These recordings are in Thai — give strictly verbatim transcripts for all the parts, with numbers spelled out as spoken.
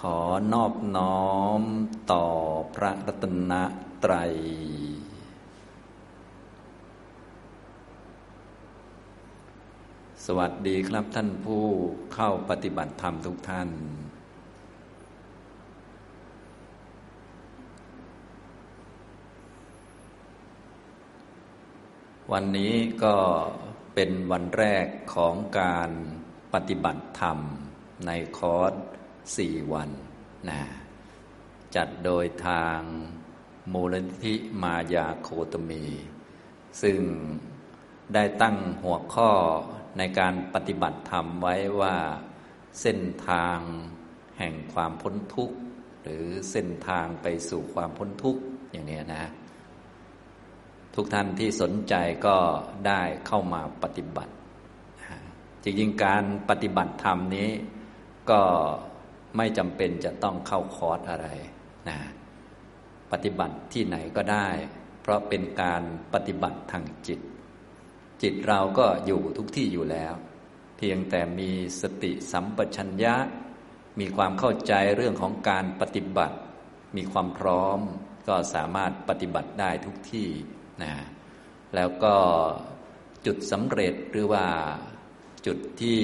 ขอนอบน้อมต่อพระรัตนตรัยสวัสดีครับท่านผู้เข้าปฏิบัติธรรมทุกท่านวันนี้ก็เป็นวันแรกของการปฏิบัติธรรมในคอร์สสี่วันนะจัดโดยทางมูลนิธิมายาโคตมีซึ่งได้ตั้งหัวข้อในการปฏิบัติธรรมไว้ว่าเส้นทางแห่งความพ้นทุกข์หรือเส้นทางไปสู่ความพ้นทุกข์อย่างนี้นะทุกท่านที่สนใจก็ได้เข้ามาปฏิบัติจริงๆการปฏิบัติธรรมนี้ก็ไม่จำเป็นจะต้องเข้าคอร์สอะไรนะปฏิบัติที่ไหนก็ได้เพราะเป็นการปฏิบัติทางจิตจิตเราก็อยู่ทุกที่อยู่แล้วเพียงแต่มีสติสัมปชัญญะมีความเข้าใจเรื่องของการปฏิบัติมีความพร้อมก็สามารถปฏิบัติได้ทุกที่นะแล้วก็จุดสำเร็จหรือว่าจุดที่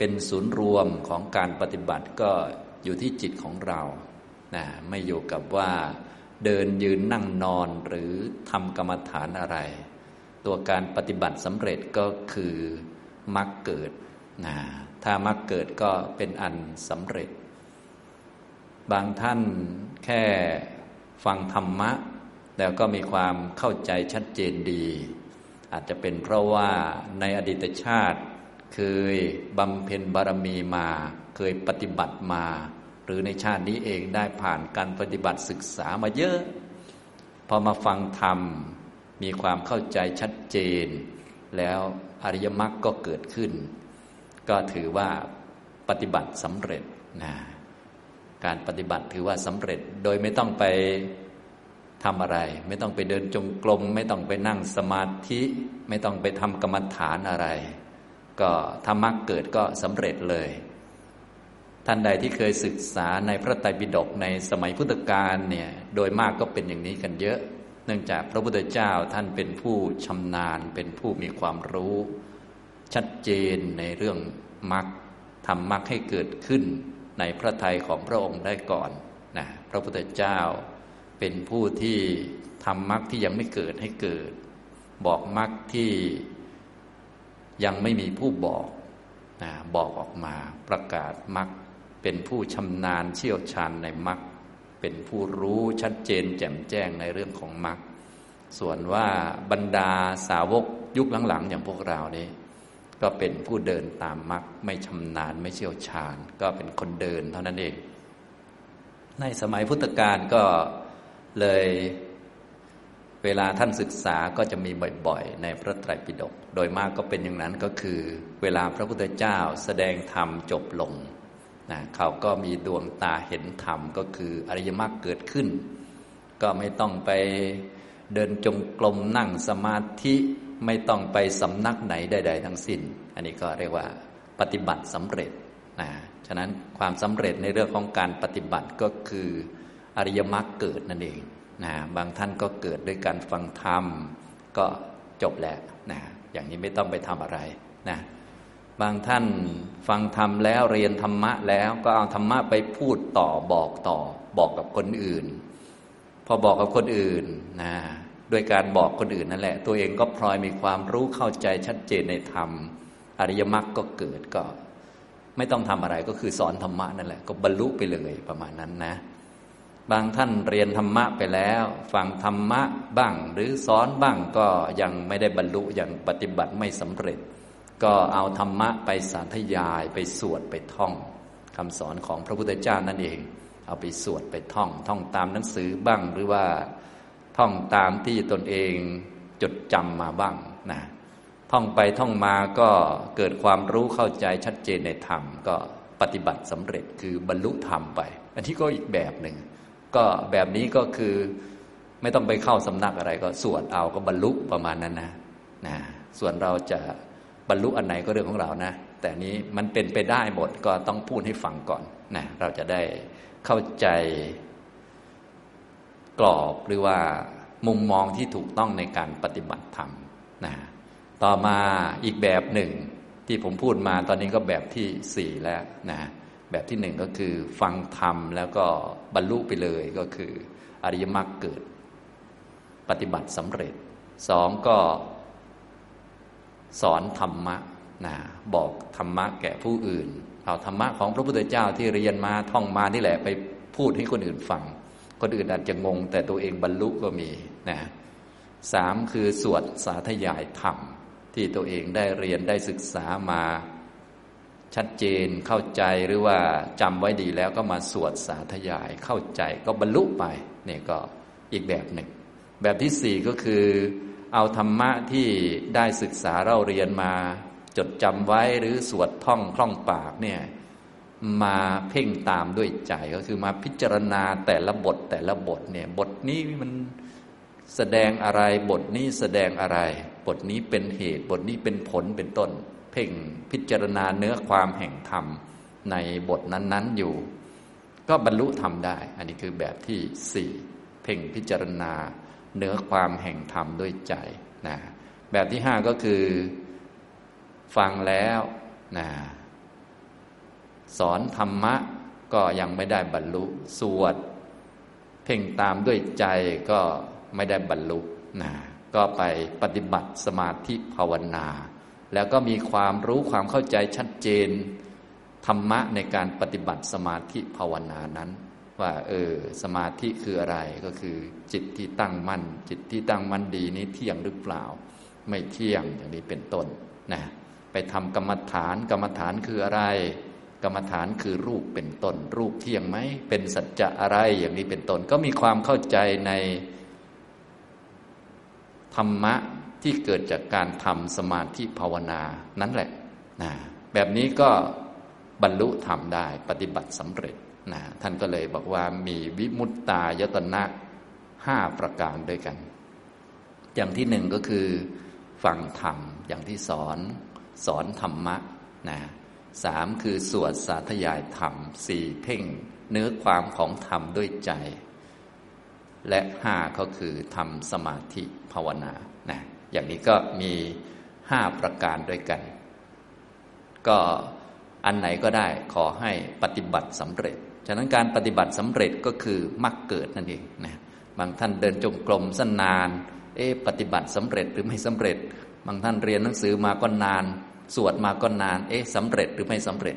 เป็นศูนย์รวมของการปฏิบัติก็อยู่ที่จิตของเรานะไม่อยู่กับว่าเดินยืนนั่งนอนหรือทำกรรมฐานอะไรตัวการปฏิบัติสำเร็จก็คือมรรคเกิดนะถ้ามรรคเกิดก็เป็นอันสำเร็จบางท่านแค่ฟังธรรมะแล้วก็มีความเข้าใจชัดเจนดีอาจจะเป็นเพราะว่าในอดีตชาติเคยบำเพ็ญบารมีมาเคยปฏิบัติมาหรือในชาตินี้เองได้ผ่านการปฏิบัติศึกษามาเยอะพอมาฟังธรรมมีความเข้าใจชัดเจนแล้วอริยมรรคก็เกิดขึ้นก็ถือว่าปฏิบัติสำเร็จนะการปฏิบัติถือว่าสำเร็จโดยไม่ต้องไปทำอะไรไม่ต้องไปเดินจงกรมไม่ต้องไปนั่งสมาธิไม่ต้องไปทำกรรมฐานอะไรก็ธรรมะเกิดก็สำเร็จเลยท่านใดที่เคยศึกษาในพระไตรปิฎกในสมัยพุทธกาลเนี่ยโดยมากก็เป็นอย่างนี้กันเยอะเนื่องจากพระพุทธเจ้าท่านเป็นผู้ชำนาญเป็นผู้มีความรู้ชัดเจนในเรื่องมรรคทำมรรคให้เกิดขึ้นในพระทัยของพระองค์ได้ก่อนนะพระพุทธเจ้าเป็นผู้ที่ทำมรรคที่ยังไม่เกิดให้เกิดบอกมรรคที่ยังไม่มีผู้บอกนะบอกออกมาประกาศมรรคเป็นผู้ชำนาญเชี่ยวชาญในมรรคเป็นผู้รู้ชัดเจนแจ่มแจ้งในเรื่องของมรรคส่วนว่าบรรดาสาวกยุคหลังๆอย่างพวกเรานี้ก็เป็นผู้เดินตามมรรคไม่ชำนาญไม่เชี่ยวชาญก็เป็นคนเดินเท่านั้นเองในสมัยพุทธกาลก็เลยเวลาท่านศึกษาก็จะมีบ่อยๆในพระไตรปิฎกโดยมากก็เป็นอย่างนั้นก็คือเวลาพระพุทธเจ้าแสดงธรรมจบลงนะเขาก็มีดวงตาเห็นธรรมก็คืออริยมรรคเกิดขึ้นก็ไม่ต้องไปเดินจงกรมนั่งสมาธิไม่ต้องไปสำนักไหนใดๆทั้งสิ้นอันนี้ก็เรียกว่าปฏิบัติสำเร็จนะฉะนั้นความสำเร็จในเรื่องของการปฏิบัติก็คืออริยมรรคเกิดนั่นเองนะบางท่านก็เกิดด้วยการฟังธรรมก็จบแล้วนะอย่างนี้ไม่ต้องไปทำอะไรนะบางท่านฟังธรรมแล้วเรียนธรรมะแล้วก็เอาธรรมะไปพูดต่อบอกต่อบอกกับคนอื่นพอบอกกับคนอื่นนะด้วยการบอกคนอื่นนั่นแหละตัวเองก็พลอยมีความรู้เข้าใจชัดเจนในธรรมอริยมรรคก็เกิดก็ไม่ต้องทำอะไรก็คือสอนธรรมะนั่นแหละก็บรรลุไปเลยประมาณนั้นนะบางท่านเรียนธรรมะไปแล้วฟังธรรมะบ้างหรือสอนบ้างก็ยังไม่ได้บรรลุยังปฏิบัติไม่สำเร็จก็เอาธรรมะไปสาธยายไปสวดไปท่องคำสอนของพระพุทธเจ้านั่นเองเอาไปสวดไปท่องท่องตามหนังสือบ้างหรือว่าท่องตามที่ตนเองจดจำมาบ้างนะท่องไปท่องมาก็เกิดความรู้เข้าใจชัดเจนในธรรมก็ปฏิบัติสำเร็จคือบรรลุธรรมไปอันนี้ก็อีกแบบหนึ่งก็แบบนี้ก็คือไม่ต้องไปเข้าสำนักอะไรก็สวดเอาก็บรรลุประมาณนั้นนะนะส่วนเราจะบรรลุอันไหนก็เรื่องของเรานะ แต่นี้มันเป็นไปได้หมดก็ต้องพูดให้ฟังก่อนนะเราจะได้เข้าใจกรอบหรือว่ามุมมองที่ถูกต้องในการปฏิบัติธรรมนะต่อมาอีกแบบหนึ่งที่ผมพูดมาตอนนี้ก็แบบที่สี่แล้วนะแบบที่หนึ่งก็คือฟังธรรมแล้วก็บรรลุไปเลยก็คืออริยมรรคเกิดปฏิบัติสำเร็จสองก็สอนธรรมะนะบอกธรรมะแก่ผู้อื่นเอาธรรมะของพระพุทธเจ้าที่เรียนมาท่องมานี่แหละไปพูดให้คนอื่นฟังคนอื่นอาจจะงงแต่ตัวเองบรรลุก็มีนะสามคือสวดสาธยายธรรมที่ตัวเองได้เรียนได้ศึกษามาชัดเจนเข้าใจหรือว่าจำไว้ดีแล้วก็มาสวดสาธยายเข้าใจก็บรรลุไปนี่ก็อีกแบบหนึ่งแบบที่สี่ก็คือเอาธรรมะที่ได้ศึกษาเราเรียนมาจดจำไว้หรือสวดท่องคล่องปากเนี่ยมาเพ่งตามด้วยใจก็คือมาพิจารณาแต่ละบทแต่ละบทเนี่ยบทนี้มันแสดงอะไรบทนี้แสดงอะไรบทนี้เป็นเหตุบทนี้เป็นผลเป็นต้นเพ่งพิจารณาเนื้อความแห่งธรรมในบทนั้นๆอยู่ก็บรรลุธรรมได้อันนี้คือแบบที่สี่เพ่งพิจารณาเนื้อความแห่งธรรมด้วยใจนะแบบที่ห้าก็คือฟังแล้วนะสอนธรรมะก็ยังไม่ได้บรรลุสวดเพ่งตามด้วยใจก็ไม่ได้บรรลุนะก็ไปปฏิบัติสมาธิภาวนาแล้วก็มีความรู้ความเข้าใจชัดเจนธรรมะในการปฏิบัติสมาธิภาวนานั้นว่าเออสมาธิคืออะไรก็คือจิตที่ตั้งมั่นจิตที่ตั้งมั่นดีนี้เที่ยงหรือเปล่าไม่เที่ยงอย่างนี้เป็นต้นนะไปทำกรรมฐานกรรมฐานคืออะไรกรรมฐานคือรูปเป็นต้นรูปเที่ยงไหมเป็นสัจจะอะไรอย่างนี้เป็นต้นก็มีความเข้าใจในธรรมะที่เกิดจากการทำสมาธิภาวนานั่นแหละนะแบบนี้ก็บรรลุธรรมได้ปฏิบัติสำเร็จนะท่านก็เลยบอกว่ามีวิมุตตายตนะห้าประการด้วยกันอย่างที่หนึ่งก็คือฟังธรรมอย่างที่สอนสอนธรรมะนะสามคือสวดสาธยายธรรมสี่เพ่งเนื้อความของธรรมด้วยใจและห้าก็คือทำสมาธิภาวนานะอย่างนี้ก็มีห้าประการด้วยกันก็อันไหนก็ได้ขอให้ปฏิบัติสำเร็จฉะนั้นการปฏิบัติสำเร็จก็คือมรรคเกิดนั่นเองนะบางท่านเดินจงกรมสั้นนานเอ๊ะปฏิบัติสำเร็จหรือไม่สำเร็จบางท่านเรียนหนังสือมาก็นานสวดมาก็นานเอ๊ะสำเร็จหรือไม่สำเร็จ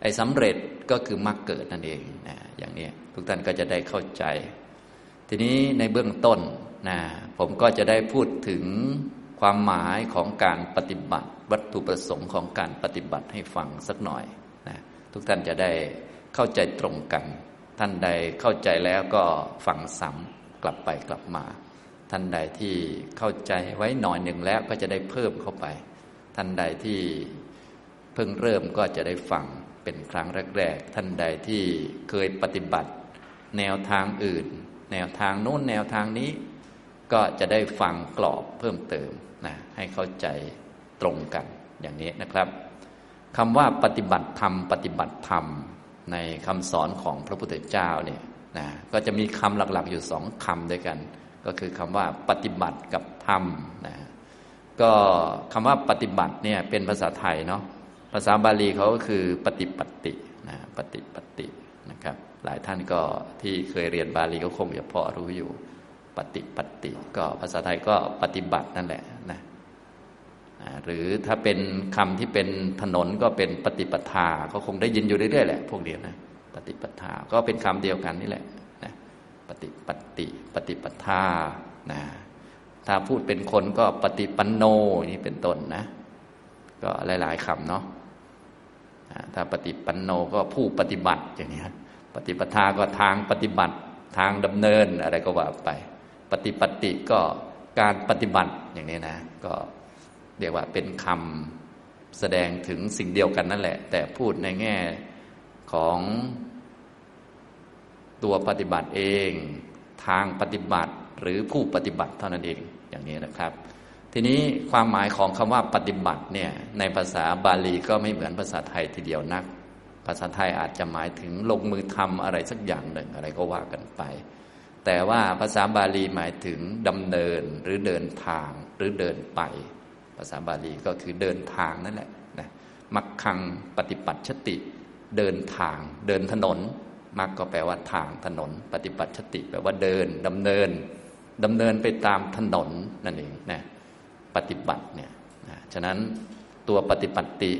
ไอ้สำเร็จก็คือมรรคเกิดนั่นเองนะอย่างนี้ทุกท่านก็จะได้เข้าใจทีนี้ในเบื้องต้นนะผมก็จะได้พูดถึงความหมายของการปฏิบัติวัตถุประสงค์ของการปฏิบัติให้ฟังสักหน่อยนะทุกท่านจะได้เข้าใจตรงกันท่านใดเข้าใจแล้วก็ฟังซ้ำกลับไปกลับมาท่านใดที่เข้าใจไว้หน่อยหนึ่งแล้วก็จะได้เพิ่มเข้าไปท่านใดที่เพิ่งเริ่มก็จะได้ฟังเป็นครั้งแรกๆท่านใดที่เคยปฏิบัติแนวทางอื่นแนวทางโน้นแนวทางนี้ก็จะได้ฟังกรอบเพิ่มเติมนะให้เข้าใจตรงกันอย่างนี้นะครับคำว่าปฏิบัติธรรมปฏิบัติธรรมในคำสอนของพระพุทธเจ้าเนี่ยนะก็จะมีคำหลักๆอยู่สองคำด้วยกันก็คือคำว่าปฏิบัติกับธรรมนะก็คำว่าปฏิบัติเนี่ยเป็นภาษาไทยเนาะภาษาบาลีเขาก็คือปฏิปัตตินะปฏิปัตตินะครับหลายท่านก็ที่เคยเรียนบาลีก็คงจะพอรู้อยู่ปฏิปัตติก็ภาษาไทยก็ปฏิบัตินั่นแหละนะหรือถ้าเป็นคำที่เป็นถนนก็เป็นปฏิปทาก็คงได้ยินอยู่เรื่อยๆแหละพวกเดียวนะปฏิปทาก็เป็นคำเดียวกันนี่แหละนะปฏิปัตติปฏิปทานะถ้าพูดเป็นคนก็ปฏิปันโนนี่เป็นต้นนะก็หลายๆคำเนาะถ้าปฏิปันโนก็ผู้ปฏิบัติอย่างนี้ปฏิปทาก็ทางปฏิบัติทางดำเนินอะไรก็ว่าไปปฏิปัตติก็การปฏิบัติอย่างนี้นะก็เรียกว่าเป็นคำแสดงถึงสิ่งเดียวกันนั่นแหละแต่พูดในแง่ของตัวปฏิบัติเองทางปฏิบัติหรือผู้ปฏิบัติเท่านั้นเองอย่างนี้นะครับ ทีนี้ความหมายของคำว่าปฏิบัติเนี่ยในภาษาบาลีก็ไม่เหมือนภาษาไทยทีเดียวนักภาษาไทยอาจจะหมายถึงลงมือทำอะไรสักอย่างหนึ่งอะไรก็ว่ากันไปแต่ว่าภาษาบาลีหมายถึงดำเนินหรือเดินทางหรือเดินไปภาษาบาลีก็คือเดินทางนั่นแหละนะมัคคังปฏิปัชชติเดินทางเดินถนนมัคก็แปลว่าทางถนนปฏิปัชชติแปลว่าเดินดำเนินดำเนินไปตามถนนนั่นเองนะปฏิบัติเนี่ยนะฉะนั้นตัวปฏิปัตติ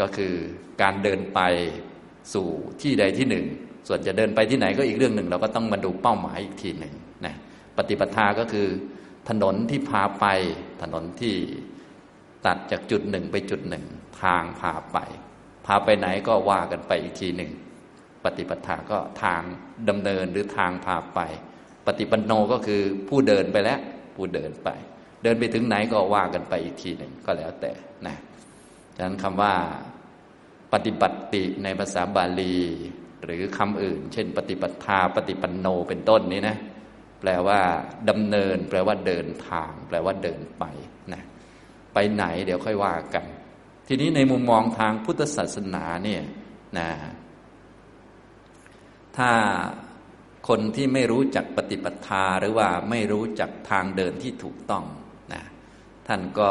ก็คือการเดินไปสู่ที่ใดที่หนึ่งส่วนจะเดินไปที่ไหนก็อีกเรื่องหนึ่งเราก็ต้องมาดูเป้าหมายอีกทีหนึ่งนะปฏิปทาก็คือถนนที่พาไปถนนที่ตัดจากจุดหนึ่งไปจุดหนึ่งทางพาไปพาไปไหนก็ว่ากันไปอีกทีหนึ่งปฏิปทาก็ทางดำเนินหรือทางพาไปปฏิปันโนก็คือผู้เดินไปแล้วผู้เดินไปเดินไปถึงไหนก็ว่ากันไปอีกทีหนึ่งก็แล้วแต่นะฉะนั้นคำว่าปฏิบัติในภาษาบาลีหรือคำอื่นเช่นปฏิปทาปฏิปันโนเป็นต้นนี้นะแปลว่าดำเนินแปลว่าเดินทางแปลว่าเดินไปนะไปไหนเดี๋ยวค่อยว่ากันทีนี้ในมุมมองทางพุทธศาสนาเนี่ยนะถ้าคนที่ไม่รู้จักปฏิปทาหรือว่าไม่รู้จักทางเดินที่ถูกต้องนะท่านก็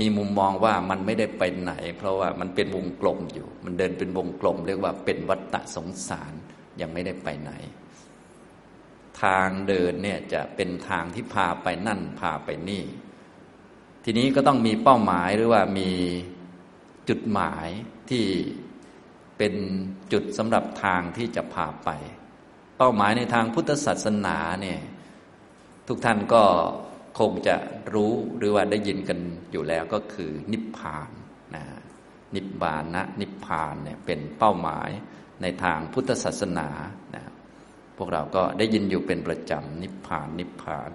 มีมุมมองว่ามันไม่ได้ไปไหนเพราะว่ามันเป็นวงกลมอยู่มันเดินเป็นวงกลมเรียกว่าเป็นวัฏฏะสงสารยังไม่ได้ไปไหนทางเดินเนี่ยจะเป็นทางที่พาไปนั่นพาไปนี่ทีนี้ก็ต้องมีเป้าหมายหรือว่ามีจุดหมายที่เป็นจุดสำหรับทางที่จะพาไปเป้าหมายในทางพุทธศาสนาเนี่ยทุกท่านก็คงจะรู้หรือว่าได้ยินกันอยู่แล้วก็คือนิพพานนะนิพพานะนิพพานเนี่ยเป็นเป้าหมายในทางพุทธศาสนานะพวกเราก็ได้ยินอยู่เป็นประจำนิพพานนิพพาน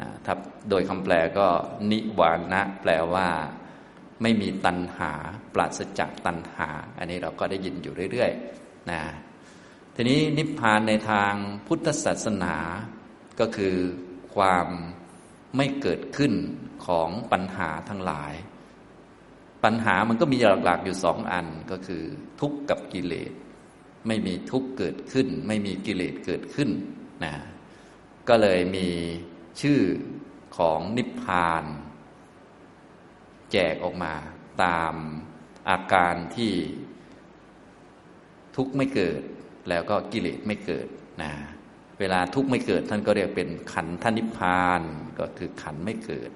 นะถ้าโดยคำแปลก็นิวานะแปลว่าไม่มีตัณหาปราศจากตัณหาอันนี้เราก็ได้ยินอยู่เรื่อยๆนะทีนี้นิพพานในทางพุทธศาสนาก็คือความไม่เกิดขึ้นของปัญหาทั้งหลายปัญหามันก็มีหลักๆอยู่สองอันก็คือทุกข์กับกิเลสไม่มีทุกข์เกิดขึ้นไม่มีกิเลสเกิดขึ้นนะก็เลยมีชื่อของนิพพานแจกออกมาตามอาการที่ทุกข์ไม่เกิดแล้วก็กิเลสไม่เกิดนะเวลาทุกข์ไม่เกิดท่านก็เรียกเป็นขันธนิพพานก็คือขันธ์ไม่เกิด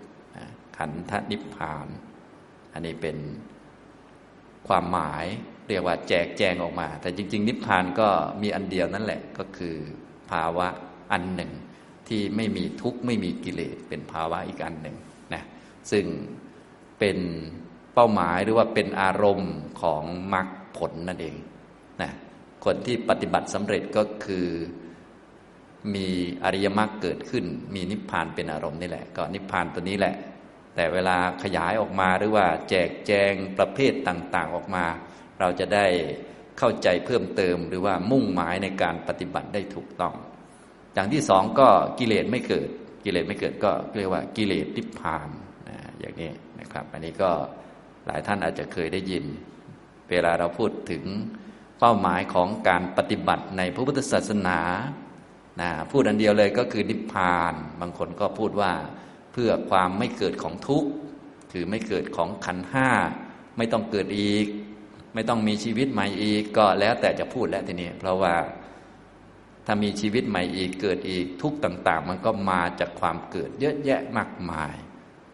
ขันธนิพพานอันนี้เป็นความหมายเรียกว่าแจกแจงออกมาแต่จริงๆนิพพานก็มีอันเดียวนั่นแหละก็คือภาวะอันหนึ่งที่ไม่มีทุกข์ไม่มีกิเลสเป็นภาวะอีกอันหนึ่งนะซึ่งเป็นเป้าหมายหรือว่าเป็นอารมณ์ของมรรคผลนั่นเองนะคนที่ปฏิบัติสำเร็จก็คือมีอริยมรรคเกิดขึ้นมีนิพพานเป็นอารมณ์นี่แหละก็นิพพานตัวนี้แหละแต่เวลาขยายออกมาหรือว่าแจกแจงประเภทต่างๆออกมาเราจะได้เข้าใจเพิ่มเติมหรือว่ามุ่งหมายในการปฏิบัติได้ถูกต้องอย่างที่สองก็กิเลสไม่เกิดกิเลสไม่เกิดก็เรียกว่ากิเลสนิพพานนะอย่างนี้นะครับอันนี้ก็หลายท่านอาจจะเคยได้ยินเวลาเราพูดถึงเป้าหมายของการปฏิบัติในพระพุทธศาสนานะพูดอันเดียวเลยก็คือนิพพานบางคนก็พูดว่าเพื่อความไม่เกิดของทุกข์คือไม่เกิดของขันธ์ห้าไม่ต้องเกิดอีกไม่ต้องมีชีวิตใหม่อีกก็แล้วแต่จะพูดแล้วทีนี้เพราะว่าถ้ามีชีวิตใหม่อีกเกิดอีกทุกข์ต่างๆมันก็มาจากความเกิดเยอะแยะมากมาย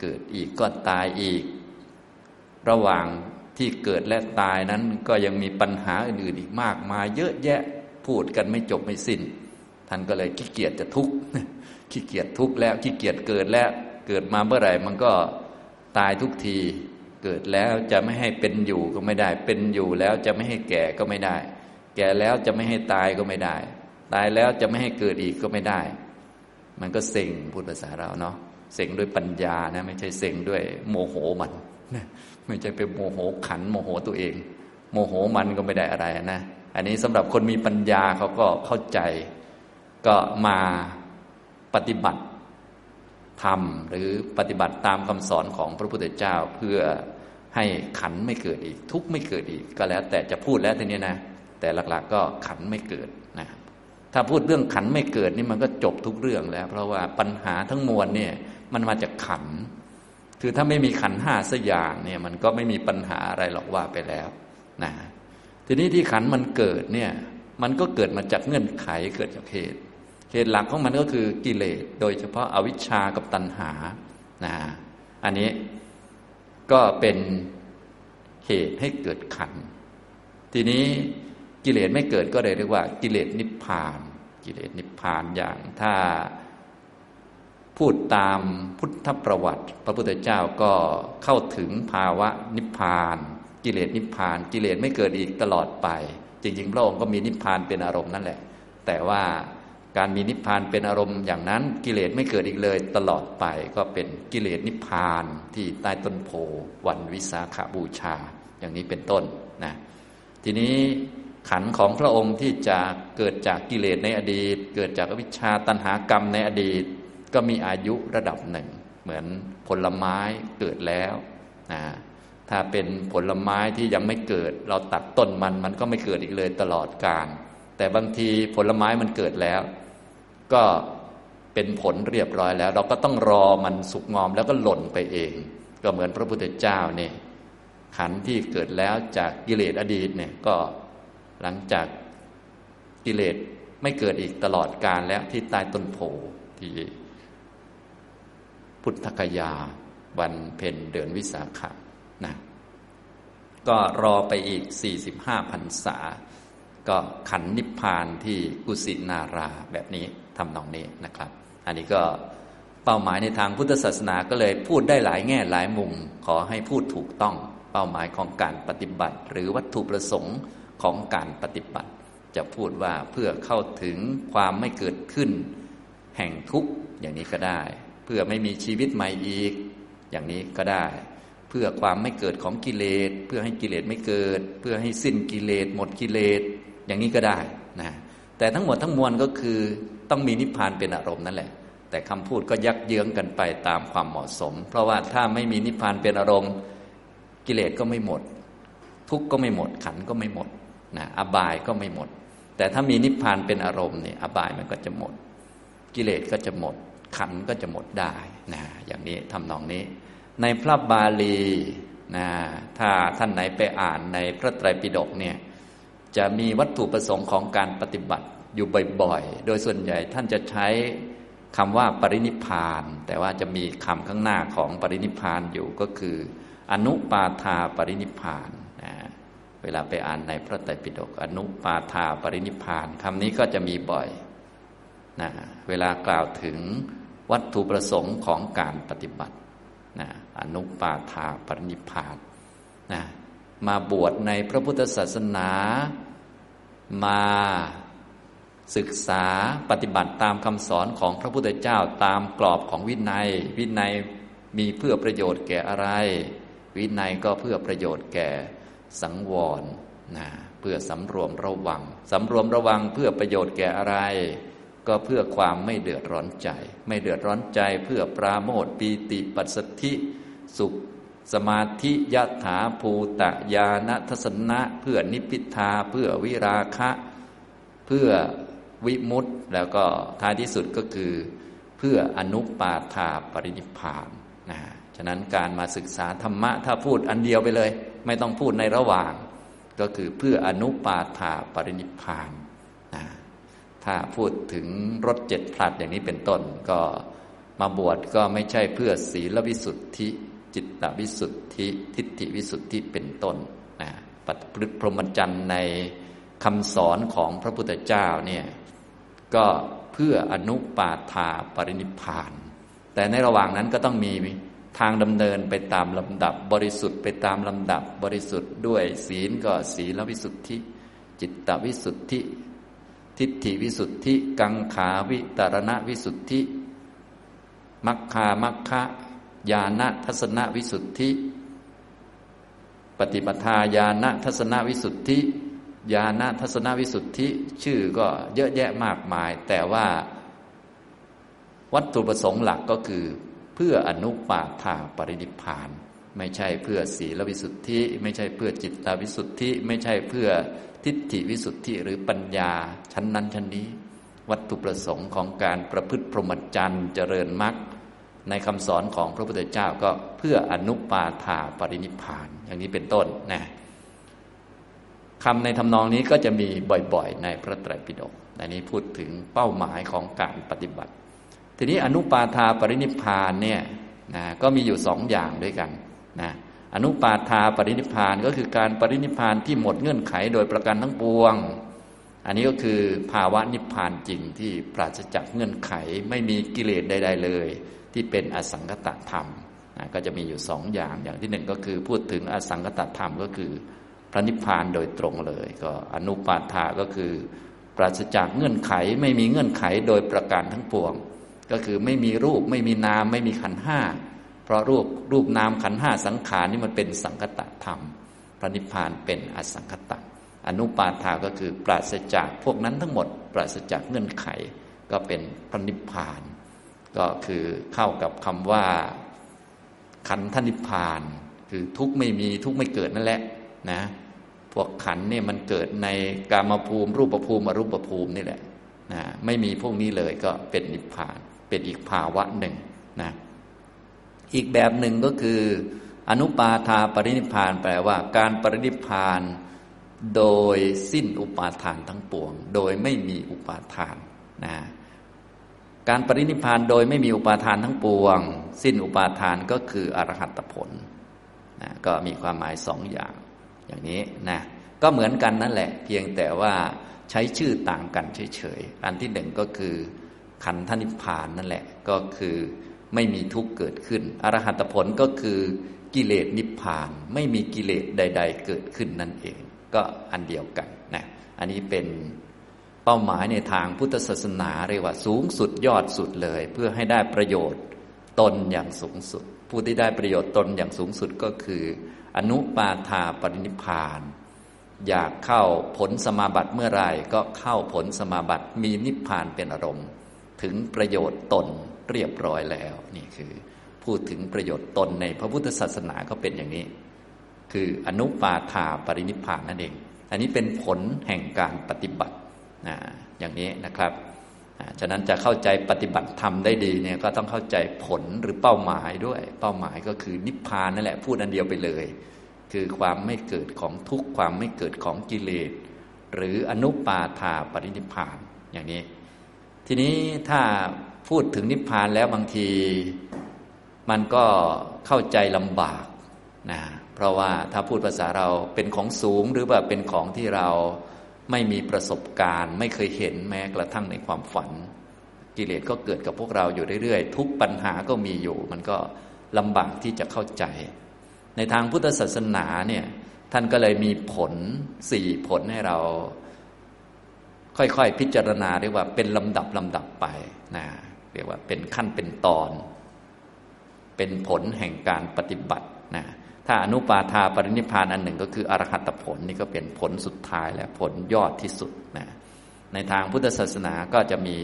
เกิดอีกก็ตายอีกระหว่างที่เกิดและตายนั้นก็ยังมีปัญหาอื่นๆอีกมากมายเยอะแยะพูดกันไม่จบไม่สิ้นท่านก็เลยขี้เกียจจะทุกข์ขี้เกียจทุกข์แล้วขี้เกียจเกิดแล้วเกิดมาเมื่อไหร่มันก็ตายทุกทีเกิดแล้วจะไม่ให้เป็นอยู่ก็ไม่ได้เป็นอยู่แล้วจะไม่ให้แก่ก็ไม่ได้แก่แล้วจะไม่ให้ตายก็ไม่ได้ตายแล้วจะไม่ให้เกิดอีกก็ไม่ได้มันก็เซ็งพูดภาษาเราเนาะเซ็งด้วยปัญญานะไม่ใช่เซ็งด้วยโมโหมันไม่ใช่ไปโมโหขันโมโหตัวเองโมโหมันก็ไม่ได้อะไรนะอันนี้สำหรับคนมีปัญญาเขาก็เข้าใจก็มาปฏิบัติ ธรรมหรือปฏิบัติตามคำสอนของพระพุทธเจ้าเพื่อให้ขันธ์ไม่เกิดอีกทุกข์ไม่เกิดอีกก็แล้วแต่จะพูดแล้วทีนี้นะแต่หลักๆก็ขันธ์ไม่เกิดนะถ้าพูดเรื่องขันธ์ไม่เกิดนี่มันก็จบทุกเรื่องแล้วเพราะว่าปัญหาทั้งมวลเนี่ยมันมาจากขันธ์คือถ้าไม่มีขันธ์ห้าสักอย่างเนี่ยมันก็ไม่มีปัญหาอะไรหรอกว่าไปแล้วนะทีนี้ที่ขันธ์มันเกิดเนี่ยมันก็เกิดมาจากเงื่อนไขเกิดจากเหตุเหตุหลักของมันก็คือกิเลสโดยเฉพาะอวิชชากับตัณหานะอันนี้ก็เป็นเหตุให้เกิดขันธ์ทีนี้กิเลสไม่เกิดก็เลยเรียกว่ากิเลสนิพพานกิเลสนิพพานอย่างถ้าพูดตามพุทธประวัติพระพุทธเจ้าก็เข้าถึงภาวะนิพพานกิเลสนิพพานกิเลสไม่เกิดอีกตลอดไปจริงๆพระองค์ก็มีนิพพานเป็นอารมณ์นั่นแหละแต่ว่าการมีนิพพานเป็นอารมณ์อย่างนั้นกิเลสไม่เกิดอีกเลยตลอดไปก็เป็นกิเลสนิพพานที่ใต้ต้นโพวันวิสาขบูชาอย่างนี้เป็นต้นนะทีนี้ขันธ์ของพระองค์ที่จะเกิดจากกิเลสในอดีตเกิดจากอวิชชาตัณหากรรมในอดีตก็มีอายุระดับหนึ่งเหมือนผลไม้เกิดแล้วนะถ้าเป็นผลไม้ที่ยังไม่เกิดเราตัดต้นมันมันก็ไม่เกิดอีกเลยตลอดกาลแต่บางทีผลไม้มันเกิดแล้วก็เป็นผลเรียบร้อยแล้วเราก็ต้องรอมันสุกงอมแล้วก็หล่นไปเองก็เหมือนพระพุทธเจ้าเนี่ยขันธ์ที่เกิดแล้วจากกิเลสอดีตเนี่ยก็หลังจากกิเลสไม่เกิดอีกตลอดกาลแล้วที่ใต้ต้นโพที่พุทธคยาวันเพ็ญเดือนวิสาขะนะก็รอไปอีกสี่สิบห้าพรรษาก็ขันธ์นิพพานที่กุสินาราแบบนี้ทำนองนี้นะครับอันนี้ก็เป้าหมายในทางพุทธศาสนาก็เลยพูดได้หลายแง่หลายมุมขอให้พูดถูกต้องเป้าหมายของการปฏิบัติหรือวัตถุประสงค์ของการปฏิบัติจะพูดว่าเพื่อเข้าถึงความไม่เกิดขึ้นแห่งทุกข์อย่างนี้ก็ได้เพื่อไม่มีชีวิตใหม่อีกอย่างนี้ก็ได้เพื่อความไม่เกิดของกิเลสเพื่อให้กิเลสไม่เกิดเพื่อให้สิ้นกิเลสหมดกิเลสอย่างนี้ก็ได้นะแต่ทั้งหมดทั้งมวลก็คือต้องมีนิพพานเป็นอารมณ์นั่นแหละแต่คำพูดก็ยักเยื้องกันไปตามความเหมาะสมเพราะว่าถ้าไม่มีนิพพานเป็นอารมณ์กิเลสก็ไม่หมดทุกข์ก็ไม่หมดขันธ์ก็ไม่หมดนะอบายก็ไม่หมดแต่ถ้ามีนิพพานเป็นอารมณ์เนี่ยอบายมันก็จะหมดกิเลสก็จะหมดขันธ์ก็จะหมดได้นะอย่างนี้ทำนองนี้ในพระบาลีนะถ้าท่านไหนไปอ่านในพระไตรปิฎกเนี่ยจะมีวัตถุประสงค์ของการปฏิบัติอยู่บ่อยๆโดยส่วนใหญ่ท่านจะใช้คำว่าปรินิพพานแต่ว่าจะมีคำข้างหน้าของปรินิพพานอยู่ก็คืออนุปาทาปรินิพพานนะเวลาไปอ่านในพระไตรปิฎกอนุปาทาปรินิพพานคำนี้ก็จะมีบ่อยนะเวลากล่าวถึงวัตถุประสงค์ของการปฏิบัตินะอนุปาทาปรินิพพานนะมาบวชในพระพุทธศาสนามาศึกษาปฏิบัติตามคำสอนของพระพุทธเจ้าตามกรอบของวินัยวินัยมีเพื่อประโยชน์แก่อะไรวินัยก็เพื่อประโยชน์แก่สังวรนะเพื่อสำรวมระวังสำรวมระวังเพื่อประโยชน์แก่อะไรก็เพื่อความไม่เดือดร้อนใจไม่เดือดร้อนใจเพื่อปราโมทย์ปีติปัสสัทธิสุขสมาธิยะถาภูตะญาณทัสสนะเพื่อนิพพิทาเพื่อวิราคะเพื่อวิมุตติแล้วก็ท้ายที่สุดก็คือเพื่ออนุปาทาปรินิพพานนะฉะนั้นการมาศึกษาธรรมะถ้าพูดอันเดียวไปเลยไม่ต้องพูดในระหว่างก็คือเพื่ออนุปาทาปรินิพพานนะถ้าพูดถึงรสเจ็ดผลัดอย่างนี้เป็นต้นก็มาบวชก็ไม่ใช่เพื่อศีลวิสุทธิจิตตวิสุทธิทิฏฐิวิสุทธิเป็นต้นนะปฏิพฤติพรหมจรรย์ในคำสอนของพระพุทธเจ้าเนี่ยก็เพื่ออนุปาทาปรินิพพานแต่ในระหว่างนั้นก็ต้องมีทางดำเนินไปตามลำดับบริสุทธิ์ไปตามลำดับบริสุทธิ์ด้วยศีลก็ศีลวิสุทธิจิตตวิสุทธิทิฏฐิวิสุทธิกังขาวิตารณวิสุทธิมัคคามัคคะญาณทัศนวิสุทธิปฏิปทาญาณทัศนวิสุทธิญาณทัศนวิสุทธิชื่อก็เยอะแยะมากมายแต่ว่าวัตถุประสงค์หลักก็คือ เพื่ออนุปาทาปรินิพพานไม่ใช่เพื่อศีลวิสุทธิไม่ใช่เพื่อจิตตวิสุทธิไม่ใช่เพื่อทิฏฐิวิสุทธิหรือปัญญาชั้นนั้นชั้นนี้วัตถุประสงค์ของการประพฤติพรหมจรรย์เจริญมรรคในคำสอนของพระพุทธเจ้าก็เพื่ออนุปาทาปรินิพพานอย่างนี้เป็นต้นนะคำในทำนองนี้ก็จะมีบ่อยๆในพระไตรปิฎกอันนี้พูดถึงเป้าหมายของการปฏิบัติทีนี้อนุปาทาปรินิพพานเนี่ยนะก็มีอยู่สองอย่างด้วยกันนะอนุปาทาปรินิพพานก็คือการปรินิพพานที่หมดเงื่อนไขโดยประการทั้งปวงอันนี้ก็คือภาวะนิพพานจริงที่ปราศจากเงื่อนไขไม่มีกิเลสใดๆเลยที่เป็นอสังคตธรรมนะก็จะมีอยู่สองอย่างอย่างที่หนึ่งก็คือพูดถึงอสังคตธรรมก็คือพระนิพพานโดยตรงเลยก็อนุปาทาก็คือปราศจากเงื่อนไขไม่มีเงื่อนไขโดยประการทั้งปวงก็คือไม่มีรูปไม่มีนามไม่มีขันธ์ห้าเพราะรูปรูปนามขันธ์ห้าสังขารนี่มันเป็นสังคตธรรมพระนิพพานเป็นอสังคตอนุปาทาก็คือปราศจากพวกนั้นทั้งหมดปราศจากเงื่อนไขก็เป็นพระนิพพานก็คือเข้ากับคำว่าขันธนิพพานคือทุกข์ไม่มีทุกข์ไม่เกิดนั่นแหละนะพวกขันธ์เนี่ยมันเกิดในกามภูมิรูปภูมิอรูปภูมินี่แหละนะไม่มีพวกนี้เลยก็เป็นนิพพานเป็นอีกภาวะหนึ่งนะอีกแบบหนึ่งก็คืออนุปาทาปรินิพพานแปลว่าการปรินิพพานโดยสิ้นอุปาทานทั้งปวงโดยไม่มีอุปาทานนะการปรินิพพานโดยไม่มีอุปาทานทั้งปวงสิ้นอุปาทานก็คืออรหัตผลนะก็มีความหมายสองอย่างอย่างนี้นะก็เหมือนกันนั่นแหละเพียงแต่ว่าใช้ชื่อต่างกันเฉยๆอันที่หนึ่งก็คือขันธนิพพานนั่นแหละก็คือไม่มีทุกข์เกิดขึ้นอรหัตผลก็คือกิเลสนิพพานไม่มีกิเลสใดๆเกิดขึ้นนั่นเองก็อันเดียวกันนะอันนี้เป็นเป้าหมายในทางพุทธศาสนาเรียกว่าสูงสุดยอดสุดเลยเพื่อให้ได้ประโยชน์ตนอย่างสูงสุดผู้ที่ได้ประโยชน์ตนอย่างสูงสุดก็คืออนุปาทาปรินิพพานอยากเข้าผลสมาบัติเมื่อไรก็เข้าผลสมาบัติมีนิพพานเป็นอารมณ์ถึงประโยชน์ตนเรียบร้อยแล้วนี่คือพูดถึงประโยชน์ตนในพระพุทธศาสนาก็เป็นอย่างนี้คืออนุปาทาปรินิพพานนั่นเองอันนี้เป็นผลแห่งการปฏิบัตินะอย่างนี้นะครับฉะนั้นจะเข้าใจปฏิบัติธรรมได้ดีเนี่ยก็ต้องเข้าใจผลหรือเป้าหมายด้วยเป้าหมายก็คือนิพพานนั่นแหละพูดอันเดียวไปเลยคือความไม่เกิดของทุกข์ความไม่เกิดของกิเลสหรืออนุปาทาปรินิพพานอย่างนี้ทีนี้ถ้าพูดถึงนิพพานแล้วบางทีมันก็เข้าใจลำบากนะเพราะว่าถ้าพูดภาษาเราเป็นของสูงหรือว่าเป็นของที่เราไม่มีประสบการณ์ไม่เคยเห็นแม้กระทั่งในความฝันกิเลสก็เกิดกับพวกเราอยู่เรื่อยๆทุกปัญหาก็มีอยู่มันก็ลำบากที่จะเข้าใจในทางพุทธศาสนาเนี่ยท่านก็เลยมีผลสี่ผลให้เราค่อยๆพิจารณาเรียกว่าเป็นลำดับลำดับไปนะเรียกว่าเป็นขั้นเป็นตอนเป็นผลแห่งการปฏิบัตินะถ้าอนุปาทาปรินิพพานอันหนึ่งก็คืออรหัตผลนี่ก็เป็นผลสุดท้ายและผลยอดที่สุดนะในทางพุทธศาสนาก็จะมี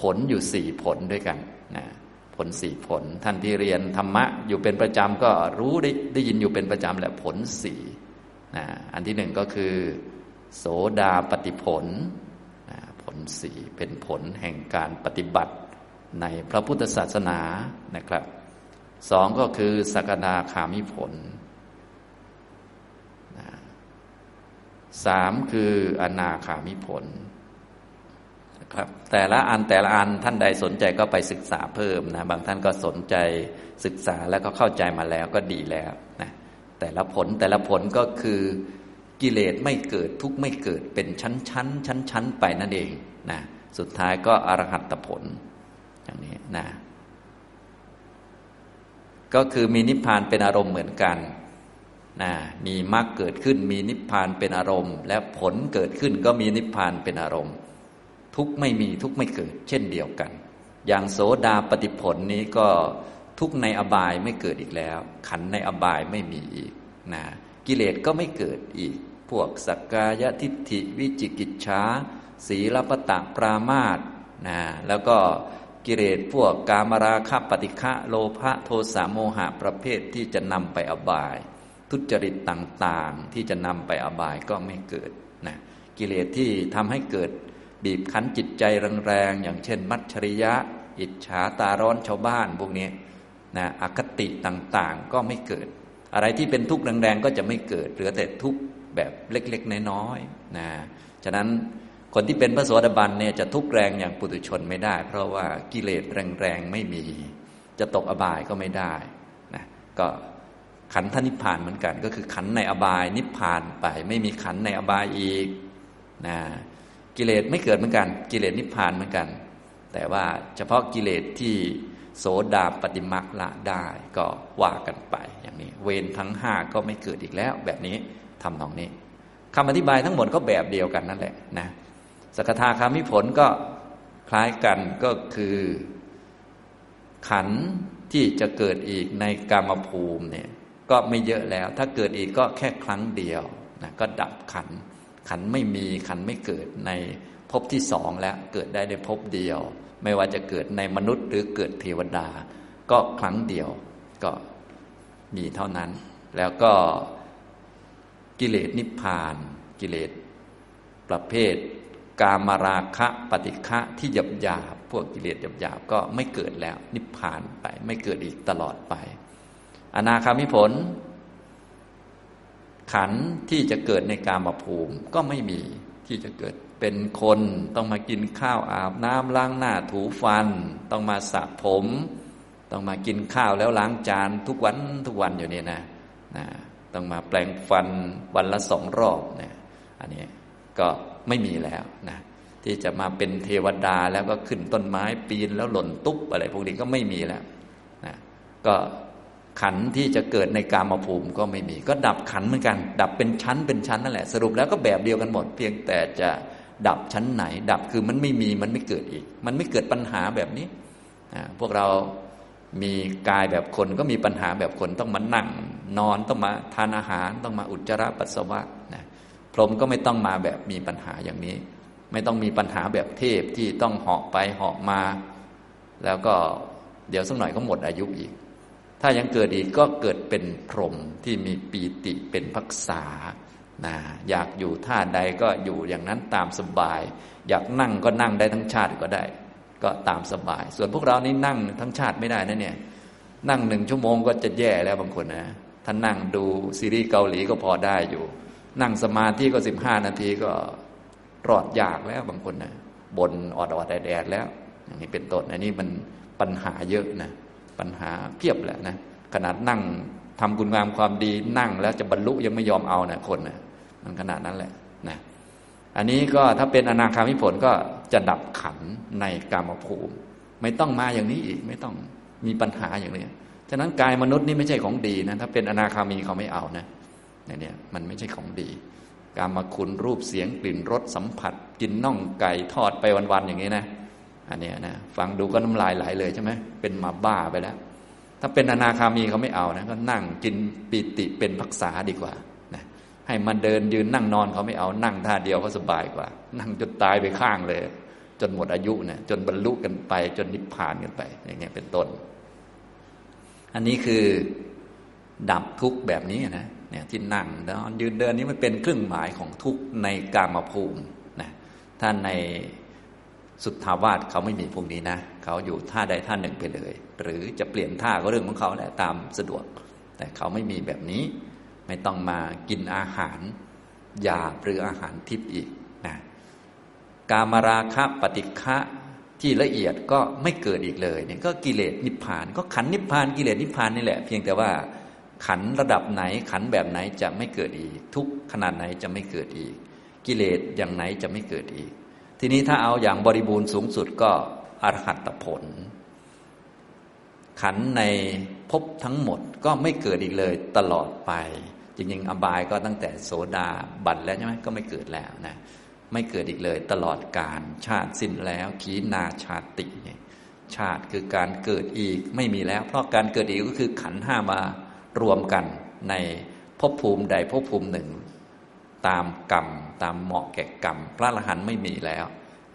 ผลอยู่สี่ผลด้วยกันนะผลสี่ผลท่านที่เรียนธรรมะอยู่เป็นประจำก็รู้ได้ได้ยินอยู่เป็นประจำแหละผลสี่นะอันที่หนึ่งก็คือโสดาปัตติผลนะผลสี่เป็นผลแห่งการปฏิบัติในพระพุทธศาสนานะครับสองก็คือสกทาคามิผลนะสามคืออนาคามิผลนะครับแต่ละอันแต่ละอันท่านใดสนใจก็ไปศึกษาเพิ่มนะบางท่านก็สนใจศึกษาแล้วก็เข้าใจมาแล้วก็ดีแล้วนะแต่ละผลแต่ละผลก็คือกิเลสไม่เกิดทุกข์ไม่เกิดเป็นชั้นๆชั้นๆไปนั่นเองนะสุดท้ายก็อรหัตผลอย่างนี้นะก็คือมีนิพพานเป็นอารมณ์เหมือนกันนะมีมรรคเกิดขึ้นมีนิพพานเป็นอารมณ์และผลเกิดขึ้นก็มีนิพพานเป็นอารมณ์ทุกข์ไม่มีทุกข์ไม่เกิดเช่นเดียวกันอย่างโสดาปัตติผลนี้ก็ทุกข์ในอบายไม่เกิดอีกแล้วขันธ์ในอบายไม่มีอีกนะกิเลสก็ไม่เกิดอีกพวกสักกายทิฏฐิวิจิกิจฉาสีลัพพตะปรามาสนะแล้วก็ กิเลสพวกกามราคะปฏิฆะโลภะโทสะโมหะประเภทที่จะนำไปอบายทุจริตต่างๆที่จะนำไปอบายก็ไม่เกิดนะกิเลสที่ทำให้เกิดบีบคั้นจิตใจแรงๆอย่างเช่นมัจฉริยะอิจฉาตาร้อนชาวบ้านพวกนี้นะอคติต่างๆก็ไม่เกิดอะไรที่เป็นทุกข์แรงๆก็จะไม่เกิดเหลือแต่ทุกข์แบบเล็กๆน้อยๆนะฉะนั้นคนที่เป็นพระโสดาบันเนี่ยจะทุกข์แรงอย่างปุถุชนไม่ได้เพราะว่ากิเลสแรงๆไม่มีจะตกอบายก็ไม่ได้นะก็ขันธนิพพานเหมือนกันก็คือขันในอบายนิพพานไปไม่มีขันในอบายอีกนะกิเลสไม่เกิดเหมือนกันกิเลสนิพพานเหมือนกันแต่ว่าเฉพาะกิเลสที่โสดาปฏิมรรคละได้ก็ว่ากันไปอย่างนี้เวรทั้งห้าก็ไม่เกิดอีกแล้วแบบนี้ทำนองนี้คำอธิบายทั้งหมดก็แบบเดียวกันนั่นแหละนะสกทาคามิผลก็คล้ายกันก็คือขันธ์ที่จะเกิดอีกในกามภูมิเนี่ยก็ไม่เยอะแล้วถ้าเกิดอีกก็แค่ครั้งเดียวนะก็ดับขันธ์ขันธ์ไม่มีขันธ์ไม่เกิดในภพที่สองแล้วเกิดได้ในภพเดียวไม่ว่าจะเกิดในมนุษย์หรือเกิดเทวดาก็ครั้งเดียวก็มีเท่านั้นแล้วก็กิเลสนิพพานกิเลสประเภทกามราคะปฏิฆะที่หยาบหยาบพวกกิเลสหยาบหยาบก็ไม่เกิดแล้วนิพพานไปไม่เกิดอีกตลอดไปอนาคามิผลขันธ์ที่จะเกิดในกามภูมิก็ไม่มีที่จะเกิดเป็นคนต้องมากินข้าวอาบน้ำล้างหน้าถูฟันต้องมาสระผมต้องมากินข้าวแล้วล้างจานทุกวันทุกวันอยู่นี่นะนะต้องมาแปรงฟันวันละสองรอบนะอันนี้ก็ไม่มีแล้วนะที่จะมาเป็นเทวดาแล้วก็ขึ้นต้นไม้ปีนแล้วหล่นตุ๊บอะไรพวกนี้ก็ไม่มีแล้วนะก็ขันธ์ที่จะเกิดในกามภูมิก็ไม่มีก็ดับขันธ์เหมือนกันดับเป็นชั้นเป็นชั้นนั่นแหละสรุปแล้วก็แบบเดียวกันหมดเพียงแต่จะดับชั้นไหนดับคือมันไม่มีมันไม่เกิดอีกมันไม่เกิดปัญหาแบบนี้นะพวกเรามีกายแบบคนก็มีปัญหาแบบคนต้องมานั่งนอนต้องมาทานอาหารต้องมาอุจจาระปัสสาวะนะพรหมก็ไม่ต้องมาแบบมีปัญหาอย่างนี้ไม่ต้องมีปัญหาแบบเทพที่ต้องเหาะไปเหาะมาแล้วก็เดี๋ยวสักหน่อยก็หมดอายุอีกถ้ายังเกิดอีกก็เกิดเป็นพรหมที่มีปีติเป็นภักษานะอยากอยู่ท่าใดก็อยู่อย่างนั้นตามสบายอยากนั่งก็นั่งได้ทั้งชาติก็ได้ก็ตามสบายส่วนพวกเรานี่นั่งทั้งชาติไม่ได้นะเนี่ยนั่งหนึ่งชั่วโมงก็จะแย่แล้วบางคนนะถ้านั่งดูซีรีส์เกาหลีก็พอได้อยู่นั่งสมาธิก็สิบห้านาทีก็รอดยากแล้วบางคนนะบ่นอดๆแดดๆแล้วอย่างนี้เป็นต้นอันนี้มันปัญหาเยอะนะปัญหาเพียบแหละนะขนาดนั่งทำคุณงามความดีนั่งแล้วจะบรรลุยังไม่ยอมเอานะคนนะมันขนาดนั้นแหละนะอันนี้ก็ถ้าเป็นอนาคามิผลก็จะดับขันธ์ในกามภูมิไม่ต้องมาอย่างนี้อีกไม่ต้องมีปัญหาอย่างนี้ฉะนั้นกายมนุษย์นี่ไม่ใช่ของดีนะถ้าเป็นอนาคามีเขาไม่เอานะเนี่ยมันไม่ใช่ของดีกามคุณรูปเสียงกลิ่นรสสัมผัสกินน่องไก่ทอดไปวันๆอย่างนี้นะอันนี้นะฟังดูก็น้ำลายไหลเลยใช่ไหมเป็นมาบ้าไปแล้วถ้าเป็นอนาคามีเขาไม่เอานะก็นั่งกินปิติเป็นภักษาดีกว่านะให้มันเดินยืนนั่งนอนเขาไม่เอานั่งท่าเดียวก็สบายกว่านั่งจนตายไปข้างเลยจนหมดอายุนะจนบรรลุกันไปจนนิพพานกันไปอย่างเงี้ยเป็นต้นอันนี้คือดับทุกข์แบบนี้นะเนี่ยที่นั่งนอนยืนเดินนี้มันเป็นเครื่องหมายของทุกข์ในกามภูมินะถ้าในสุทธาวาสเขาไม่มีพวกนี้นะเขาอยู่ท่าใดท่าหนึ่งไปเลยหรือจะเปลี่ยนท่าก็เรื่องของเขาแหละตามสะดวกแต่เขาไม่มีแบบนี้ไม่ต้องมากินอาหารหยาบหรืออาหารทิพย์อีกนะกามราคะปฏิฆะที่ละเอียดก็ไม่เกิดอีกเลยเนี่ยก็กิเลสนิพพานก็ขันธ์นิพพานกิเลสนิพพานนี่แหละเพียงแต่ว่าขันธ์ระดับไหนขันธ์แบบไหนจะไม่เกิดอีกทุกข์ขนาดไหนจะไม่เกิดอีกกิเลสอย่างไหนจะไม่เกิดอีกทีนี้ถ้าเอาอย่างบริบูรณ์สูงสุดก็อรหัตผลขันธ์ในภพทั้งหมดก็ไม่เกิดอีกเลยตลอดไปจริงๆอบายก็ตั้งแต่โสดาบันแล้วใช่ไหมก็ไม่เกิดแล้วนะไม่เกิดอีกเลยตลอดกาลชาติสิ้นแล้วขีณาชาติชาติคือการเกิดอีกไม่มีแล้วเพราะการเกิดอีกก็คือขันธ์ห้ามารวมกันในภพภูมิใดภพภูมิหนึ่งตามกรรมตามเหมาะแก่กรรมพระอรหันต์ไม่มีแล้ว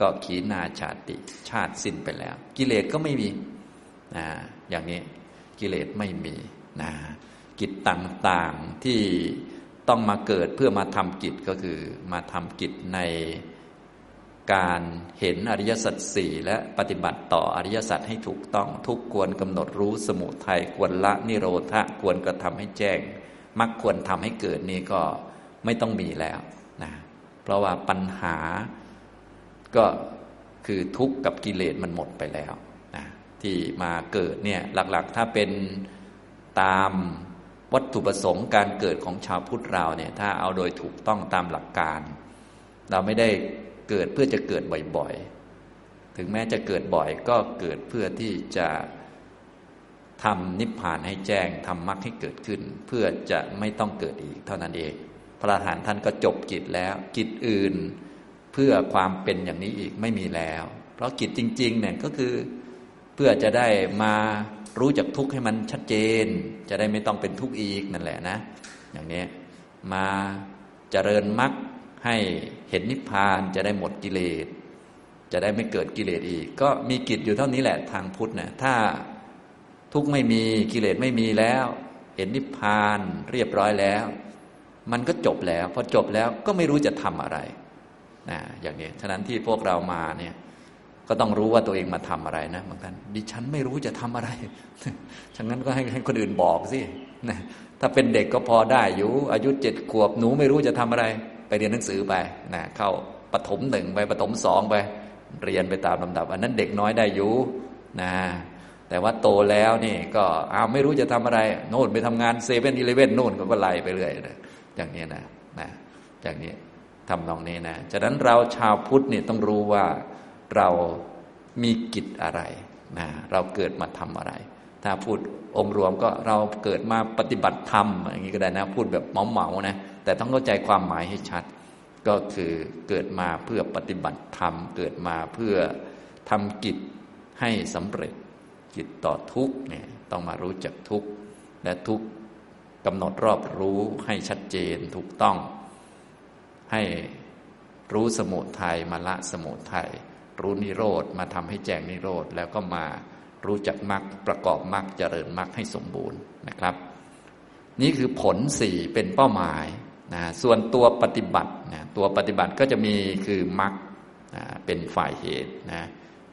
ก็ขีณาชาติชาติสิ้นไปแล้วกิเลสก็ไม่มีนะอย่างนี้กิเลสไม่มีนะกิจต่างๆที่ต้องมาเกิดเพื่อมาทำกิจก็คือมาทำกิจในการเห็นอริยสัจสี่และปฏิบัติต่ออริยสัจให้ถูกต้องทุกควรกำหนดรู้สมุทัยควรละนิโรธะควรกระทำให้แจ้งมรรคควรทำให้เกิดนี่ก็ไม่ต้องมีแล้วนะเพราะว่าปัญหาก็คือทุกข์กับกิเลสมันหมดไปแล้วนะที่มาเกิดเนี่ยหลักๆถ้าเป็นตามวัตถุประสงค์การเกิดของชาวพุทธเราเนี่ยถ้าเอาโดยถูกต้องตามหลักการเราไม่ได้เกิดเพื่อจะเกิดบ่อยๆถึงแม้จะเกิดบ่อยก็เกิดเพื่อที่จะทำนิพพานให้แจ้งทำมรรคให้เกิดขึ้นเพื่อจะไม่ต้องเกิดอีกเท่านั้นเองพระอรหันต์ท่านก็จบกิจแล้วกิจอื่นเพื่อความเป็นอย่างนี้อีกไม่มีแล้วเพราะกิจจริงๆเนี่ยก็คือเพื่อจะได้มารู้จักทุกข์ให้มันชัดเจนจะได้ไม่ต้องเป็นทุกข์อีกนั่นแหละนะอย่างนี้มาเจริญมรรคให้เห็นนิพพานจะได้หมดกิเลสจะได้ไม่เกิดกิเลสอีกก็มีกิจอยู่เท่านี้แหละทางพุทธนะถ้าทุกข์ไม่มีกิเลสไม่มีแล้วเห็นนิพพานเรียบร้อยแล้วมันก็จบแล้วพอจบแล้วก็ไม่รู้จะทำอะไรนะอย่างนี้ฉะนั้นที่พวกเรามาเนี่ยก็ต้องรู้ว่าตัวเองมาทำอะไรนะบางท่านดิฉันไม่รู้จะทำอะไรฉะนั้นก็ให้ให้คนอื่นบอกสินะถ้าเป็นเด็กก็พอได้อยู่อายุเจ็ดขวบหนูไม่รู้จะทำอะไรไปเรียนหนังสือไปนะเข้าประถมหนึ่งไปประถมสองไปเรียนไปตามลำดับอันนั้นเด็กน้อยได้อยู่นะแต่ว่าโตแล้วนี่ก็อ้าวไม่รู้จะทำอะไรโน่นไปทำงานเซเว่นอีเลเว่นโน่นก็ไล่ไปเรื่อยนะอย่างนี้นะนะอย่างนี้ทำนองนี้นะฉะนั้นเราชาวพุทธนี่ต้องรู้ว่าเรามีกิจอะไรนะเราเกิดมาทำอะไรถ้าพูดองค์รวมก็เราเกิดมาปฏิบัติธรรมอย่างนี้ก็ได้นะพูดแบบเหมาๆนะแต่ต้องเข้าใจความหมายให้ชัดก็คือเกิดมาเพื่อปฏิบัติธรรมเกิดมาเพื่อทำกิจให้สำเร็จกิจต่อทุกข์เนี่ยต้องมารู้จักทุกข์และทุกข์กำหนดรอบรู้ให้ชัดเจนถูกต้องให้รู้สมุทัยมาละสมุทัยรู้นิโรธมาทำให้แจ้งนิโรธแล้วก็มารู้จักมรรคประกอบมรรคเจริญมรรคให้สมบูรณ์นะครับนี่คือผลสี่เป็นเป้าหมายนะส่วนตัวปฏิบัตินะตัวปฏิบัติก็จะมีคือมรรคนะเป็นฝ่ายเหตุนะ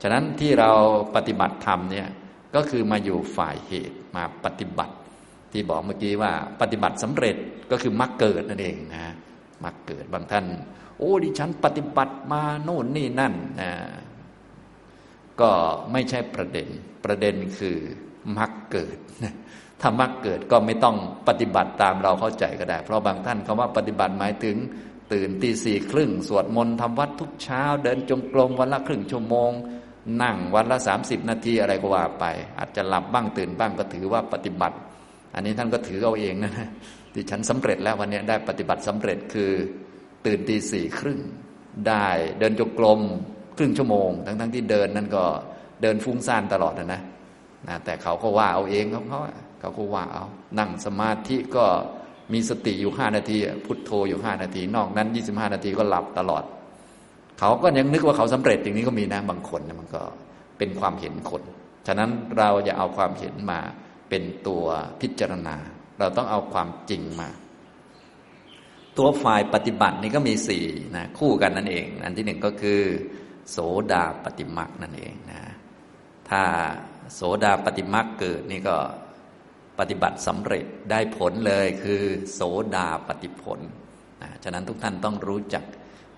ฉะนั้นที่เราปฏิบัติธรรมเนี่ยก็คือมาอยู่ฝ่ายเหตุมาปฏิบัติที่บอกเมื่อกี้ว่าปฏิบัติสำเร็จก็คือมรรคเกิดนั่นเองนะมรรคเกิดบางท่านโอ้ดิฉันปฏิบัติมาโน่นนี่นั่นนะก็ไม่ใช่ประเด็นประเด็นคือมรรคเกิดถ้ามรรคเกิดก็ไม่ต้องปฏิบัติตามเราเข้าใจก็ได้เพราะบางท่านคำว่าปฏิบัติหมายถึงตื่นตีสี่ครึ่งสวดมนต์ทำวัดทุกเช้าเดินจงกรมวันละครึ่งชั่วโมงนั่งวันละสามสิบนาทีอะไรก็ว่าไปอาจจะหลับบ้างตื่นบ้างก็ถือว่าปฏิบัติอันนี้ท่านก็ถือเอาเองนะที่ฉันสำเร็จแล้ววันนี้ได้ปฏิบัติสำเร็จคือตื่นตีสี่ครึ่งได้เดินจงกรมครึ่งชั่วโมงทั้งๆ ท, ที่เดินนั่นก็เดินฟุ้งซ่านตลอดนะนะแต่เขาก็ว่าเอาเองเขาเขาเขาก็ว่าเอานั่งสมาธิก็มีสติอยู่ห้านาทีพุทโธอยู่ห้านาทีนอกนั้นยี่สิบห้านาทีก็หลับตลอดเขาก็ยังนึกว่าเขาสำเร็จอย่างนี้ก็มีนะบางคนมันก็เป็นความเห็นคนฉะนั้นเราอย่าเอาความเห็นมาเป็นตัวพิจารณาเราต้องเอาความจริงมาตัวฝ่ายปฏิบัตินี่ก็มีสี่นะคู่กันนั่นเองอันที่หนึ่งก็คือโสดาปฏิมักนั่นเองนะถ้าโสดาปฏิมักเกิดนี่ก็ปฏิบัติสำเร็จได้ผลเลยคือโสดาปฏิผลนะฉะนั้นทุกท่านต้องรู้จัก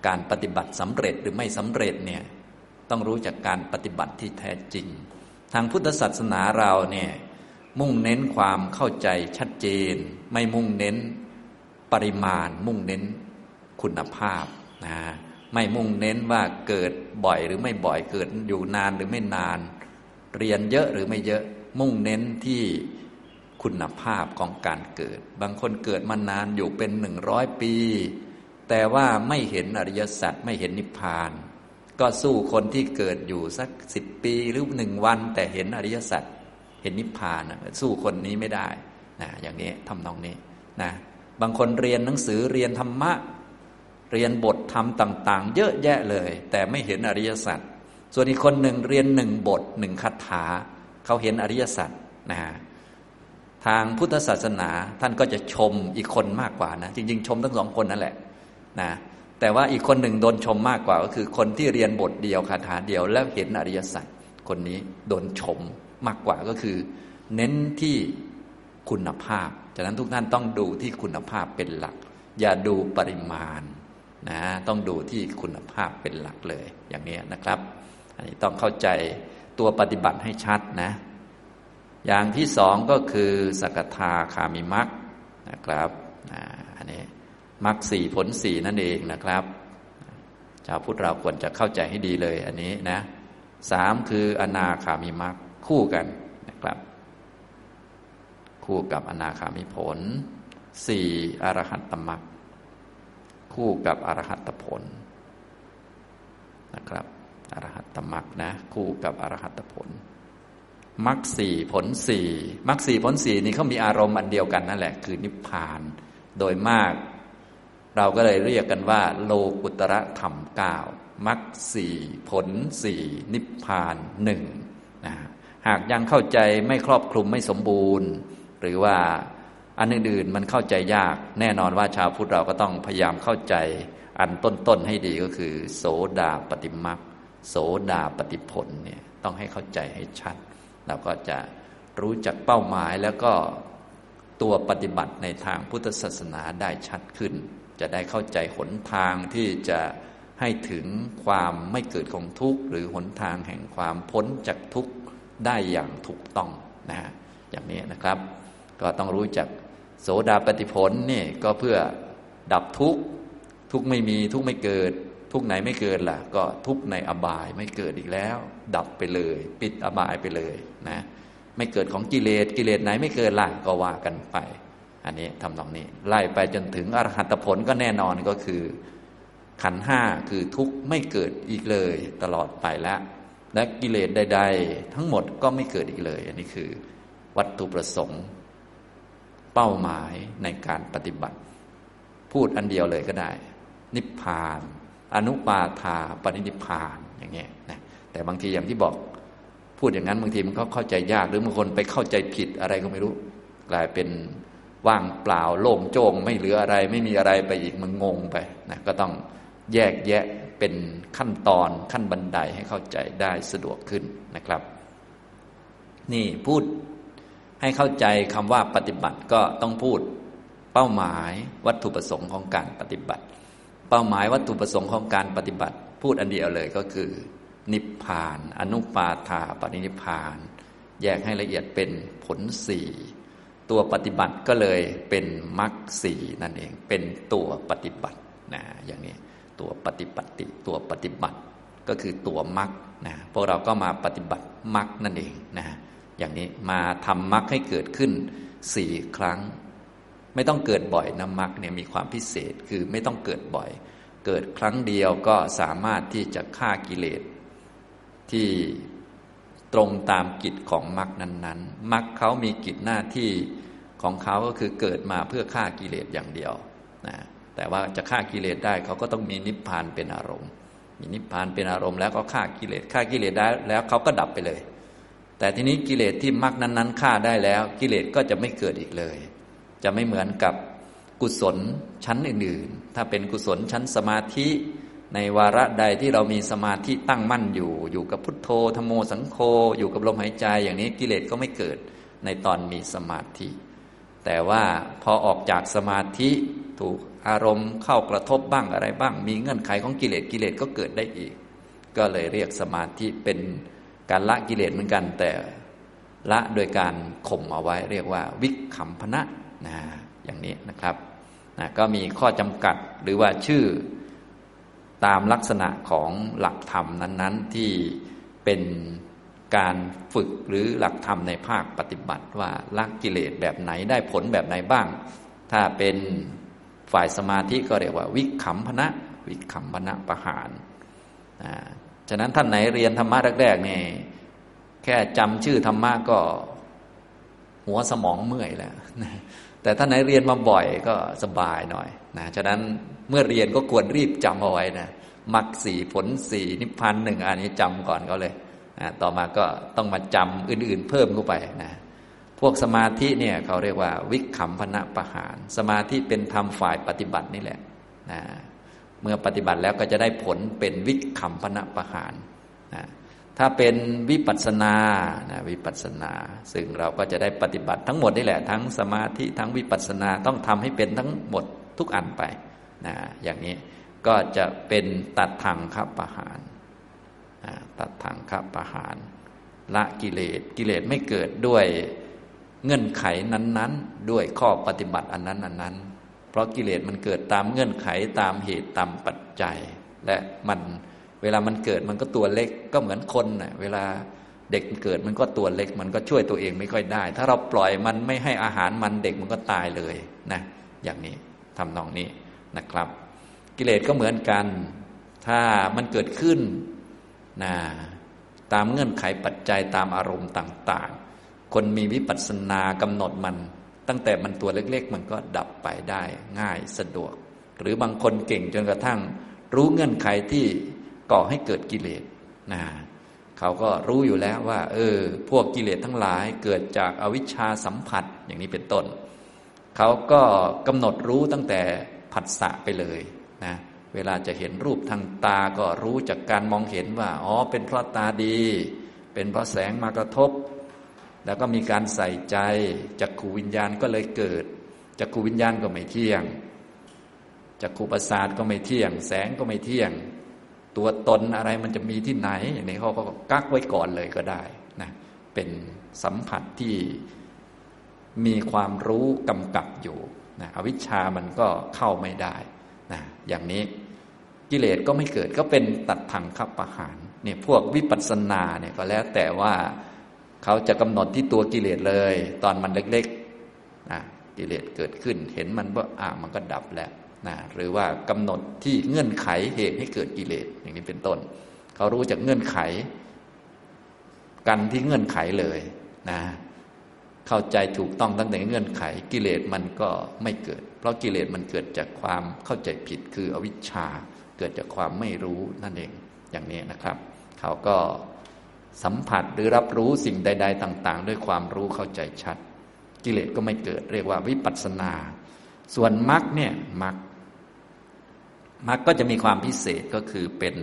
การปฏิบัติสำเร็จหรือไม่สำเร็จเนี่ยต้องรู้จักการปฏิบัติที่แท้จริงทางพุทธศาสนาเราเนี่ยมุ่งเน้นความเข้าใจชัดเจนไม่มุ่งเน้นปริมาณมุ่งเน้นคุณภาพนะไม่มุ่งเน้นว่าเกิดบ่อยหรือไม่บ่อยเกิดอยู่นานหรือไม่นานเรียนเยอะหรือไม่เยอะมุ่งเน้นที่คุณภาพของการเกิดบางคนเกิดมานานอยู่เป็นหนึ่งร้อยปีแต่ว่าไม่เห็นอริยสัจไม่เห็นนิพพานก็สู้คนที่เกิดอยู่สักสิบปีหรือหนึ่งวันแต่เห็นอริยสัจเห็นนิพพานสู้คนนี้ไม่ได้นะอย่างนี้ทำนองนี้นะบางคนเรียนหนังสือเรียนธรรมะ เรียนบทธรรมต่างๆเยอะแยะเลยแต่ไม่เห็นอริยสัจส่วนอีกคนหนึ่งเรียนหนึ่งบทหนึ่งคาถาเขาเห็นอริยสัจนะฮะทางพุทธศาสนาท่านก็จะชมอีกคนมากกว่านะจริงๆชมทั้งสองคนนั่นแหละนะแต่ว่าอีกคนหนึ่งโดนชมมากกว่าก็คือคนที่เรียนบทเดียวคาถาเดียวแล้วเห็นอริยสัจคนนี้โดนชมมากกว่าก็คือเน้นที่คุณภาพฉะนั้นทุกท่านต้องดูที่คุณภาพเป็นหลักอย่าดูปริมาณนะต้องดูที่คุณภาพเป็นหลักเลยอย่างนี้นะครับอันนี้ต้องเข้าใจตัวปฏิบัติให้ชัดนะอย่างที่สองก็คือสกทาคามิมรรคนะครับนะอันนี้มรรคสี่ผลสี่นั่นเองนะครับชาวพุทธเราควรจะเข้าใจให้ดีเลยอันนี้นะสามคืออนาคามิมรรคคู่กันนะครับคู่กับอนาคามิผลสี่อรหัตตมรรคคู่กับอรหัตตผลนะครับอรหัตตมรรคนะคู่กับอรหัตตผลมรรคสี่ผลสี่มรรคสี่ผลสี่นี่เขามีอารมณ์อันเดียวกันนั่นแหละคือนิพพานโดยมากเราก็เลยเรียกกันว่าโลกุตระธรรมเก้ามรรคสี่ผลสี่นิพพานหนึ่งนะหากยังเข้าใจไม่ครอบคลุมไม่สมบูรณ์หรือว่าอันอื่นๆมันเข้าใจยากแน่นอนว่าชาวพุทธเราก็ต้องพยายามเข้าใจอันต้นๆให้ดีก็คือโสดาปฏิมรรคโสดาปฏิผลเนี่ยต้องให้เข้าใจให้ชัดเราก็จะรู้จักเป้าหมายแล้วก็ตัวปฏิบัติในทางพุทธศาสนาได้ชัดขึ้นจะได้เข้าใจหนทางที่จะให้ถึงความไม่เกิดของทุกข์หรือหนทางแห่งความพ้นจากทุกข์ได้อย่างถูกต้องนะฮะอย่างนี้นะครับก็ต้องรู้จักโสดาปฏิผลนี่ก็เพื่อดับทุกข์ทุกข์ไม่มีทุกข์ไม่เกิดทุกข์ไหนไม่เกิดล่ะก็ทุกข์ในอบายไม่เกิดอีกแล้วดับไปเลยปิดอบายไปเลยนะไม่เกิดของกิเลสกิเลสไหนไม่เกิดล่ะก็ว่ากันไปอันนี้ทำตรงนี้ไล่ไปจนถึงอรหัตผลก็แน่นอนก็คือขันธ์ห้าคือทุกข์ไม่เกิดอีกเลยตลอดไปแล้วและกิเลสใดๆทั้งหมดก็ไม่เกิดอีกเลยอันนี้คือวัตถุประสงค์เป้าหมายในการปฏิบัติพูดอันเดียวเลยก็ได้นิพพานอนุปาทาปรินิพพานอย่างเงี้ยนะแต่บางทีอย่างที่บอกพูดอย่างนั้นบางทีมันก็เข้าใจยากหรือบางคนไปเข้าใจผิดอะไรก็ไม่รู้กลายเป็นว่างเปล่าโล่งโจ้งไม่เหลืออะไรไม่มีอะไรไปอีกมันงงไปนะก็ต้องแยกแยะเป็นขั้นตอนขั้นบันไดให้เข้าใจได้สะดวกขึ้นนะครับนี่พูดให้เข้าใจคำว่าปฏิบัติก็ต้องพูดเป้าหมายวัตถุประสงค์ของการปฏิบัติเป้าหมายวัตถุประสงค์ของการปฏิบัติพูดอันเดียวเลยก็คือนิพพานอนุปาทาปรินิพพานแยกให้ละเอียดเป็นผลสี่ตัวปฏิบัติก็เลยเป็นมรรคสี่นั่นเองเป็นตัวปฏิบัตินะอย่างนี้ตัวปฏิบัติตัวปฏิบัติก็คือตัวมรรคนะพวกเราก็มาปฏิบัติมรรคนั่นเองนะอย่างนี้มาทำมรรคให้เกิดขึ้นสี่ครั้งไม่ต้องเกิดบ่อยนะมรรคเนี่ยมีความพิเศษคือไม่ต้องเกิดบ่อยเกิดครั้งเดียวก็สามารถที่จะฆ่ากิเลสที่ตรงตามกิจของมรรคนั้นๆมรรคเขามีกิจหน้าที่ของเขาก็คือเกิดมาเพื่อฆ่ากิเลสอย่างเดียวนะแต่ว่าจะฆ่ากิเลสได้เขาก็ต้องมีนิพพานเป็นอารมณ์มีนิพพานเป็นอารมณ์แล้วก็ฆ่ากิเลสฆ่ากิเลสได้แล้วเขาก็ดับไปเลยแต่ทีนี้กิเลสที่มรรคนั้นๆฆ่าได้แล้วกิเลสก็จะไม่เกิดอีกเลยจะไม่เหมือนกับกุศลชั้นอื่นๆถ้าเป็นกุศลชั้นสมาธิในวาระใดที่เรามีสมาธิตั้งมั่นอยู่อยู่กับพุทโธธัมโมสังโฆอยู่กับลมหายใจอย่างนี้กิเลสก็ไม่เกิดในตอนมีสมาธิแต่ว่าพอออกจากสมาธิถูกอารมณ์เข้ากระทบบ้างอะไรบ้างมีเงื่อนไขของกิเลสกิเลสก็เกิดได้อีกก็เลยเรียกสมาธิเป็นการละกิเลสเหมือนกันแต่ละโดยการข่มเอาไว้เรียกว่าวิคัมภนะนะอย่างนี้นะครับนะก็มีข้อจำกัดหรือว่าชื่อตามลักษณะของหลักธรรมนั้นๆที่เป็นการฝึกหรือหลักธรรมในภาคปฏิบัติว่าละกิเลสแบบไหนได้ผลแบบไหนบ้างถ้าเป็นฝ่ายสมาธิก็เรียกว่าวิคัมภนะวิคัมภนะปหานนะฉะนั้นท่านไหนเรียนธรรมะแรกๆนี่แค่จำชื่อธรรมะก็หัวสมองเมื่อยแล้ว แต่ถ้าไหนเรียนมาบ่อยก็สบายหน่อยนะฉะนั้นเมื่อเรียนก็ควรรีบจำเอาไว้นะมรรคสี่ผลสี่นิพพานหนึ่งอันนี้จำก่อนเขาเลยนะต่อมาก็ต้องมาจำอื่นๆเพิ่มเข้าไปนะพวกสมาธิเนี่ยเขาเรียกว่าวิคัมภนปหานสมาธิเป็นธรรมฝ่ายปฏิบัตินี่แหละนะเมื่อปฏิบัติแล้วก็จะได้ผลเป็นวิคัมภนปหานนะถ้าเป็นวิปัสสนานะวิปัสสนาซึ่งเราก็จะได้ปฏิบัติทั้งหมดนี่แหละทั้งสมาธิทั้งวิปัสสนาต้องทำให้เป็นทั้งหมดทุกอันไปนะอย่างนี้ก็จะเป็นตัดทางขับปะหานนะตัดทางขับปะหานละกิเลสกิเลสไม่เกิดด้วยเงื่อนไขนั้นๆด้วยข้อปฏิบัติอันนั้นอันนั้นเพราะกิเลสมันเกิดตามเงื่อนไขตามเหตุตามปัจจัยและมันเวลามันเกิดมันก็ตัวเล็กก็เหมือนคนน่ะเวลาเด็กเกิดมันก็ตัวเล็กมันก็ช่วยตัวเองไม่ค่อยได้ถ้าเราปล่อยมันไม่ให้อาหารมันเด็กมันก็ตายเลยนะอย่างนี้ทำนองนี้นะครับกิเลสก็เหมือนกันถ้ามันเกิดขึ้นนะตามเงื่อนไขปัจจัยตามอารมณ์ต่างๆคนมีวิปัสสนากำหนดมันตั้งแต่มันตัวเล็กๆมันก็ดับไปได้ง่ายสะดวกหรือบางคนเก่งจนกระทั่งรู้เงื่อนไขที่ก่อให้เกิดกิเลสนะเขาก็รู้อยู่แล้วว่าเออพวกกิเลสทั้งหลายเกิดจากอวิชชาสัมผัสอย่างนี้เป็นต้นเขาก็กำหนดรู้ตั้งแต่ผัสสะไปเลยนะเวลาจะเห็นรูปทางตาก็รู้จากการมองเห็นว่าอ๋อเป็นเพราะตาดีเป็นเพราะแสงมากระทบแล้วก็มีการใส่ใจจักขุวิญญาณก็เลยเกิดจักขุวิญญาณก็ไม่เที่ยงจักขุประสาทก็ไม่เที่ยงแสงก็ไม่เที่ยงตัวตนอะไรมันจะมีที่ไหนอย่างนี้เขาก็กักไว้ก่อนเลยก็ได้นะเป็นสัมผัสที่มีความรู้กำกับอยู่นะอวิชชามันก็เข้าไม่ได้นะอย่างนี้กิเลสก็ไม่เกิดก็เป็นตัดทางขับประหารเนี่ยพวกวิปัสสนาเนี่ยก็แล้วแต่ว่าเขาจะกำหนดที่ตัวกิเลสเลยตอนมันเล็กๆนะกิเลสเกิดขึ้นเห็นมันว่าอ่ะมันก็ดับแล้วนะหรือว่ากำหนดที่เงื่อนไขเหตุให้เกิดกิเลสอย่างนี้เป็นต้นเขารู้จากเงื่อนไขกันที่เงื่อนไขเลยนะเข้าใจถูกต้องตั้งแต่เงื่อนไขกิเลสมันก็ไม่เกิดเพราะกิเลสมันเกิดจากความเข้าใจผิดคืออวิชชาเกิดจากความไม่รู้นั่นเองอย่างนี้นะครับเขาก็สัมผัสหรือรับรู้สิ่งใดๆต่างๆด้วยความรู้เข้าใจชัดกิเลสก็ไม่เกิดเรียกว่าวิปัสสนาส่วนมรรคเนี่ยมรรคมรรคก็จะมีความพิเศษก็คือเป็น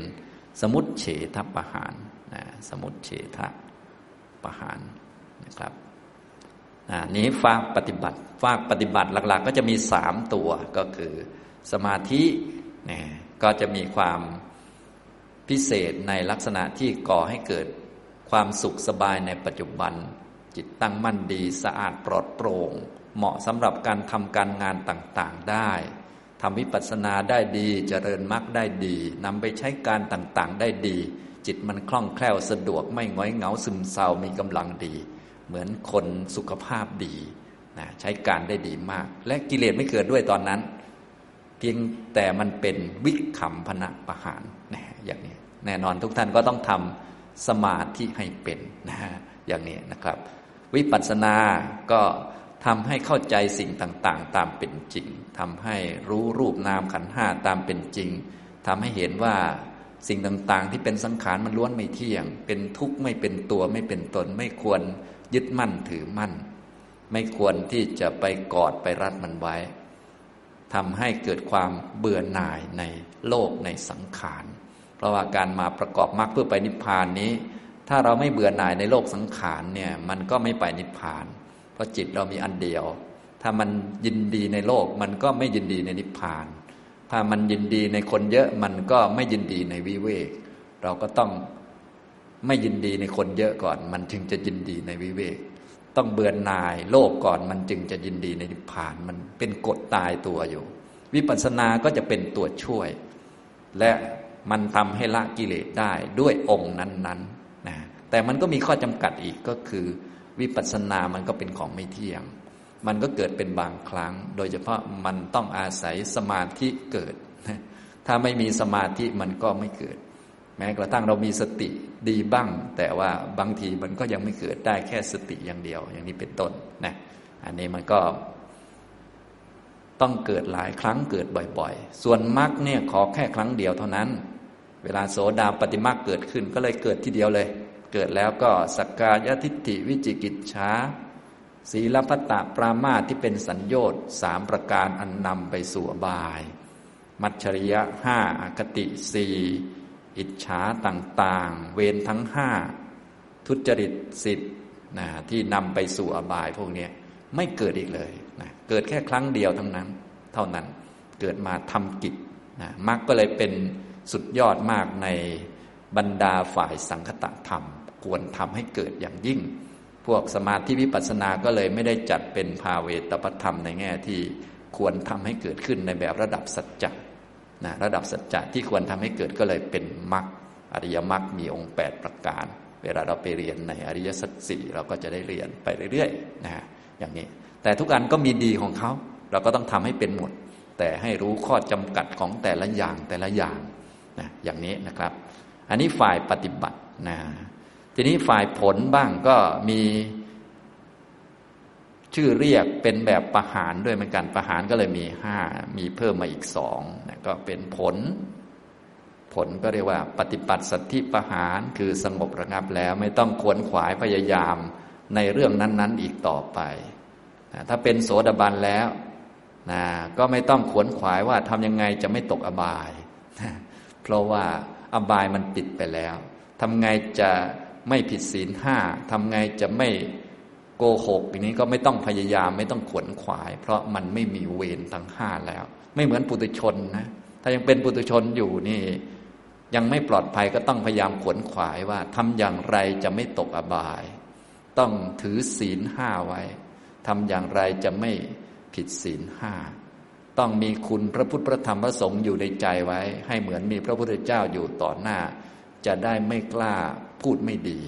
สมุทเฉทปหานนะสมุทเฉทปหานนะครับอ่านี้ฝากปฏิบัติฝากปฏิบัติหลักๆก็จะมีสามตัวก็คือสมาธินะก็จะมีความพิเศษในลักษณะที่ก่อให้เกิดความสุขสบายในปัจจุบันจิตตั้งมั่นดีสะอาดปลอดโปร่งเหมาะสำหรับการทำการงานต่างๆได้ทำวิปัสสนาได้ดีเจริญมรรคได้ดีนำไปใช้การต่างๆได้ดีจิตมันคล่องแคล่วสะดวกไม่ง้อยเหงาซึมเศร้ามีกำลังดีเหมือนคนสุขภาพดีนะใช้การได้ดีมากและกิเลสไม่เกิดด้วยตอนนั้นเพียงแต่มันเป็นวิคัมภนปหานนะอย่างนี้แน่นอนทุกท่านก็ต้องทำสมาธิให้เป็นนะอย่างนี้นะครับวิปัสสนาก็ทำให้เข้าใจสิ่งต่างๆตามเป็นจริงทำให้รู้รูปนามขันธ์ห้าตามเป็นจริงทำให้เห็นว่าสิ่งต่างๆที่เป็นสังขารมันล้วนไม่เที่ยงเป็นทุกข์ไม่เป็นตัวไม่เป็นตนไม่ควรยึดมั่นถือมั่นไม่ควรที่จะไปกอดไปรัดมันไว้ทำให้เกิดความเบื่อหน่ายในโลกในสังขารเพราะว่าการมาประกอบมรรคเพื่อไปนิพพานนี้ถ้าเราไม่เบื่อหน่ายในโลกสังขารเนี่ยมันก็ไม่ไปนิพพานเพราะจิตเรามีอันเดียวถ้ามันยินดีในโลกมันก็ไม่ยินดีในนิพพานถ้ามันยินดีในคนเยอะมันก็ไม่ยินดีในวิเวกเราก็ต้องไม่ยินดีในคนเยอะก่อนมันจึงจะยินดีในวิเวกต้องเบื่อหน่ายโลกก่อนมันจึงจะยินดีในนิพพานมันเป็นกฎตายตัวอยู่วิปัสสนาก็จะเป็นตัวช่วยและมันทำให้ละกิเลสได้ด้วยองค์นั้นๆนะแต่มันก็มีข้อจำกัดอีกก็คือวิปัสสนามันก็เป็นของไม่เที่ยงมันก็เกิดเป็นบางครั้งโดยเฉพาะมันต้องอาศัยสมาธิเกิดถ้าไม่มีสมาธิมันก็ไม่เกิดแม้กระทั่งเรามีสติดีบ้างแต่ว่าบางทีมันก็ยังไม่เกิดได้แค่สติอย่างเดียวอย่างนี้เป็นต้นนะอันนี้มันก็ ต้องเกิดหลายครั้งเกิดบ่อยๆส่วนมรรคเนี่ยขอแค่ครั้งเดียวเท่านั้นเวลาโสดาปัตติมรรคเกิดขึ้นก็เลยเกิดทีเดียวเลยเกิดแล้วก็สักกายทิฏฐิวิจิกิจฉาศีลพัตตปรามาสที่เป็นสัญโยชน์สามประการอันนำไปสู่อบายมัจฉริยะห้าอคติสี่อิจฉาต่างๆเวรทั้งห้าทุจริตสิบนะที่นำไปสู่อบายพวกนี้ไม่เกิดอีกเลยนะเกิดแค่ครั้งเดียวทั้งนั้นเท่านั้นเกิดมาทำกิจนะมรรคก็เลยเป็นสุดยอดมากในบรรดาฝ่ายสังคตธรรมควรทำให้เกิดอย่างยิ่งพวกสมาธิวิปัสสนาก็เลยไม่ได้จัดเป็นภาเวตปธรรมในแง่ที่ควรทำให้เกิดขึ้นในแบบระดับสัจจะนะระดับสัจจะที่ควรทำให้เกิดก็เลยเป็นมรรคอริยมรรคมีองค์แปดประการเวลาเราไปเรียนในอริยสัจสี่เราก็จะได้เรียนไปเรื่อยๆนะอย่างนี้แต่ทุกอันก็มีดีของเขาเราก็ต้องทำให้เป็นหมดแต่ให้รู้ข้อจำกัดของแต่ละอย่างแต่ละอย่างนะอย่างนี้นะครับอันนี้ฝ่ายปฏิบัตินะทีนี้ฝ่ายผลบ้างก็มีชื่อเรียกเป็นแบบปหานด้วยเหมือนกันปหานก็เลยมีห้ามีเพิ่มมาอีกสองนะก็เป็นผลผลก็เรียกว่าปฏิปัสสัทธิปหานคือสงบระงับแล้วไม่ต้องขวนขวายพยายามในเรื่องนั้นๆอีกต่อไปนะถ้าเป็นโสดาบันแล้วนะก็ไม่ต้องขวนขวายว่าทำยังไงจะไม่ตกอบายนะเพราะว่าอบายมันปิดไปแล้วทำไงจะไม่ผิดศีลห้าทำไงจะไม่โกหกอย่างนี้ก็ไม่ต้องพยายามไม่ต้องขวนขวายเพราะมันไม่มีเวรทั้งห้าแล้วไม่เหมือนปุถุชนนะถ้ายังเป็นปุถุชนอยู่นี่ยังไม่ปลอดภัยก็ต้องพยายามขวนขวายว่าทำอย่างไรจะไม่ตกอบายต้องถือศีลห้าไว้ทำอย่างไรจะไม่ผิดศีลห้าต้องมีคุณพระพุทธพระธรรมพระสงฆ์อยู่ในใจไว้ให้เหมือนมีพระพุทธเจ้าอยู่ต่อหน้าจะได้ไม่กล้าพูดไม่ดี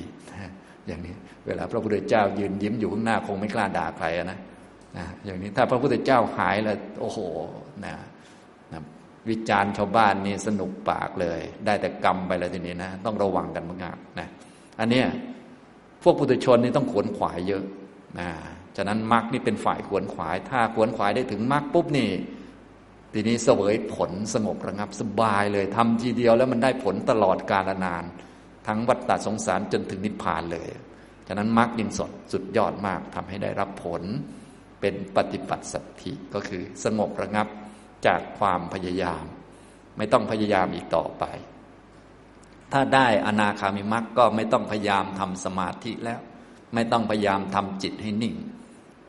อย่างนี้เวลาพระพุทธเจ้ายืนยิ้มอยู่ข้างหน้าคงไม่กล้าด่าใครนะนะอย่างนี้ถ้าพระพุทธเจ้าหายแล้วโอ้โหนะนะวิจารณ์ชาวบ้านนี่สนุกปากเลยได้แต่กรรมไปแล้วทีนี้นะต้องระวังกันมากๆนะอันเนี้ยพวกปุถุชนนี่ต้องขวนขวายเยอะนะฉะนั้นมรรคนี่เป็นฝ่ายขวนขวายถ้าขวนขวายได้ถึงมรรคปุ๊บนี่ทีนี้เสวยผลสงบระงับสบายเลยทำทีเดียวแล้วมันได้ผลตลอดกาลนานทั้งวัฏฏะสงสารจนถึงนิพพานเลยฉะนั้นมรรคยิ่งสดสุดยอดมากทำให้ได้รับผลเป็นปฏิปัสสัทธิก็คือสงบระงับจากความพยายามไม่ต้องพยายามอีกต่อไปถ้าได้อนาคามิมรรคก็ไม่ต้องพยายามทำสมาธิแล้วไม่ต้องพยายามทำจิตให้นิ่ง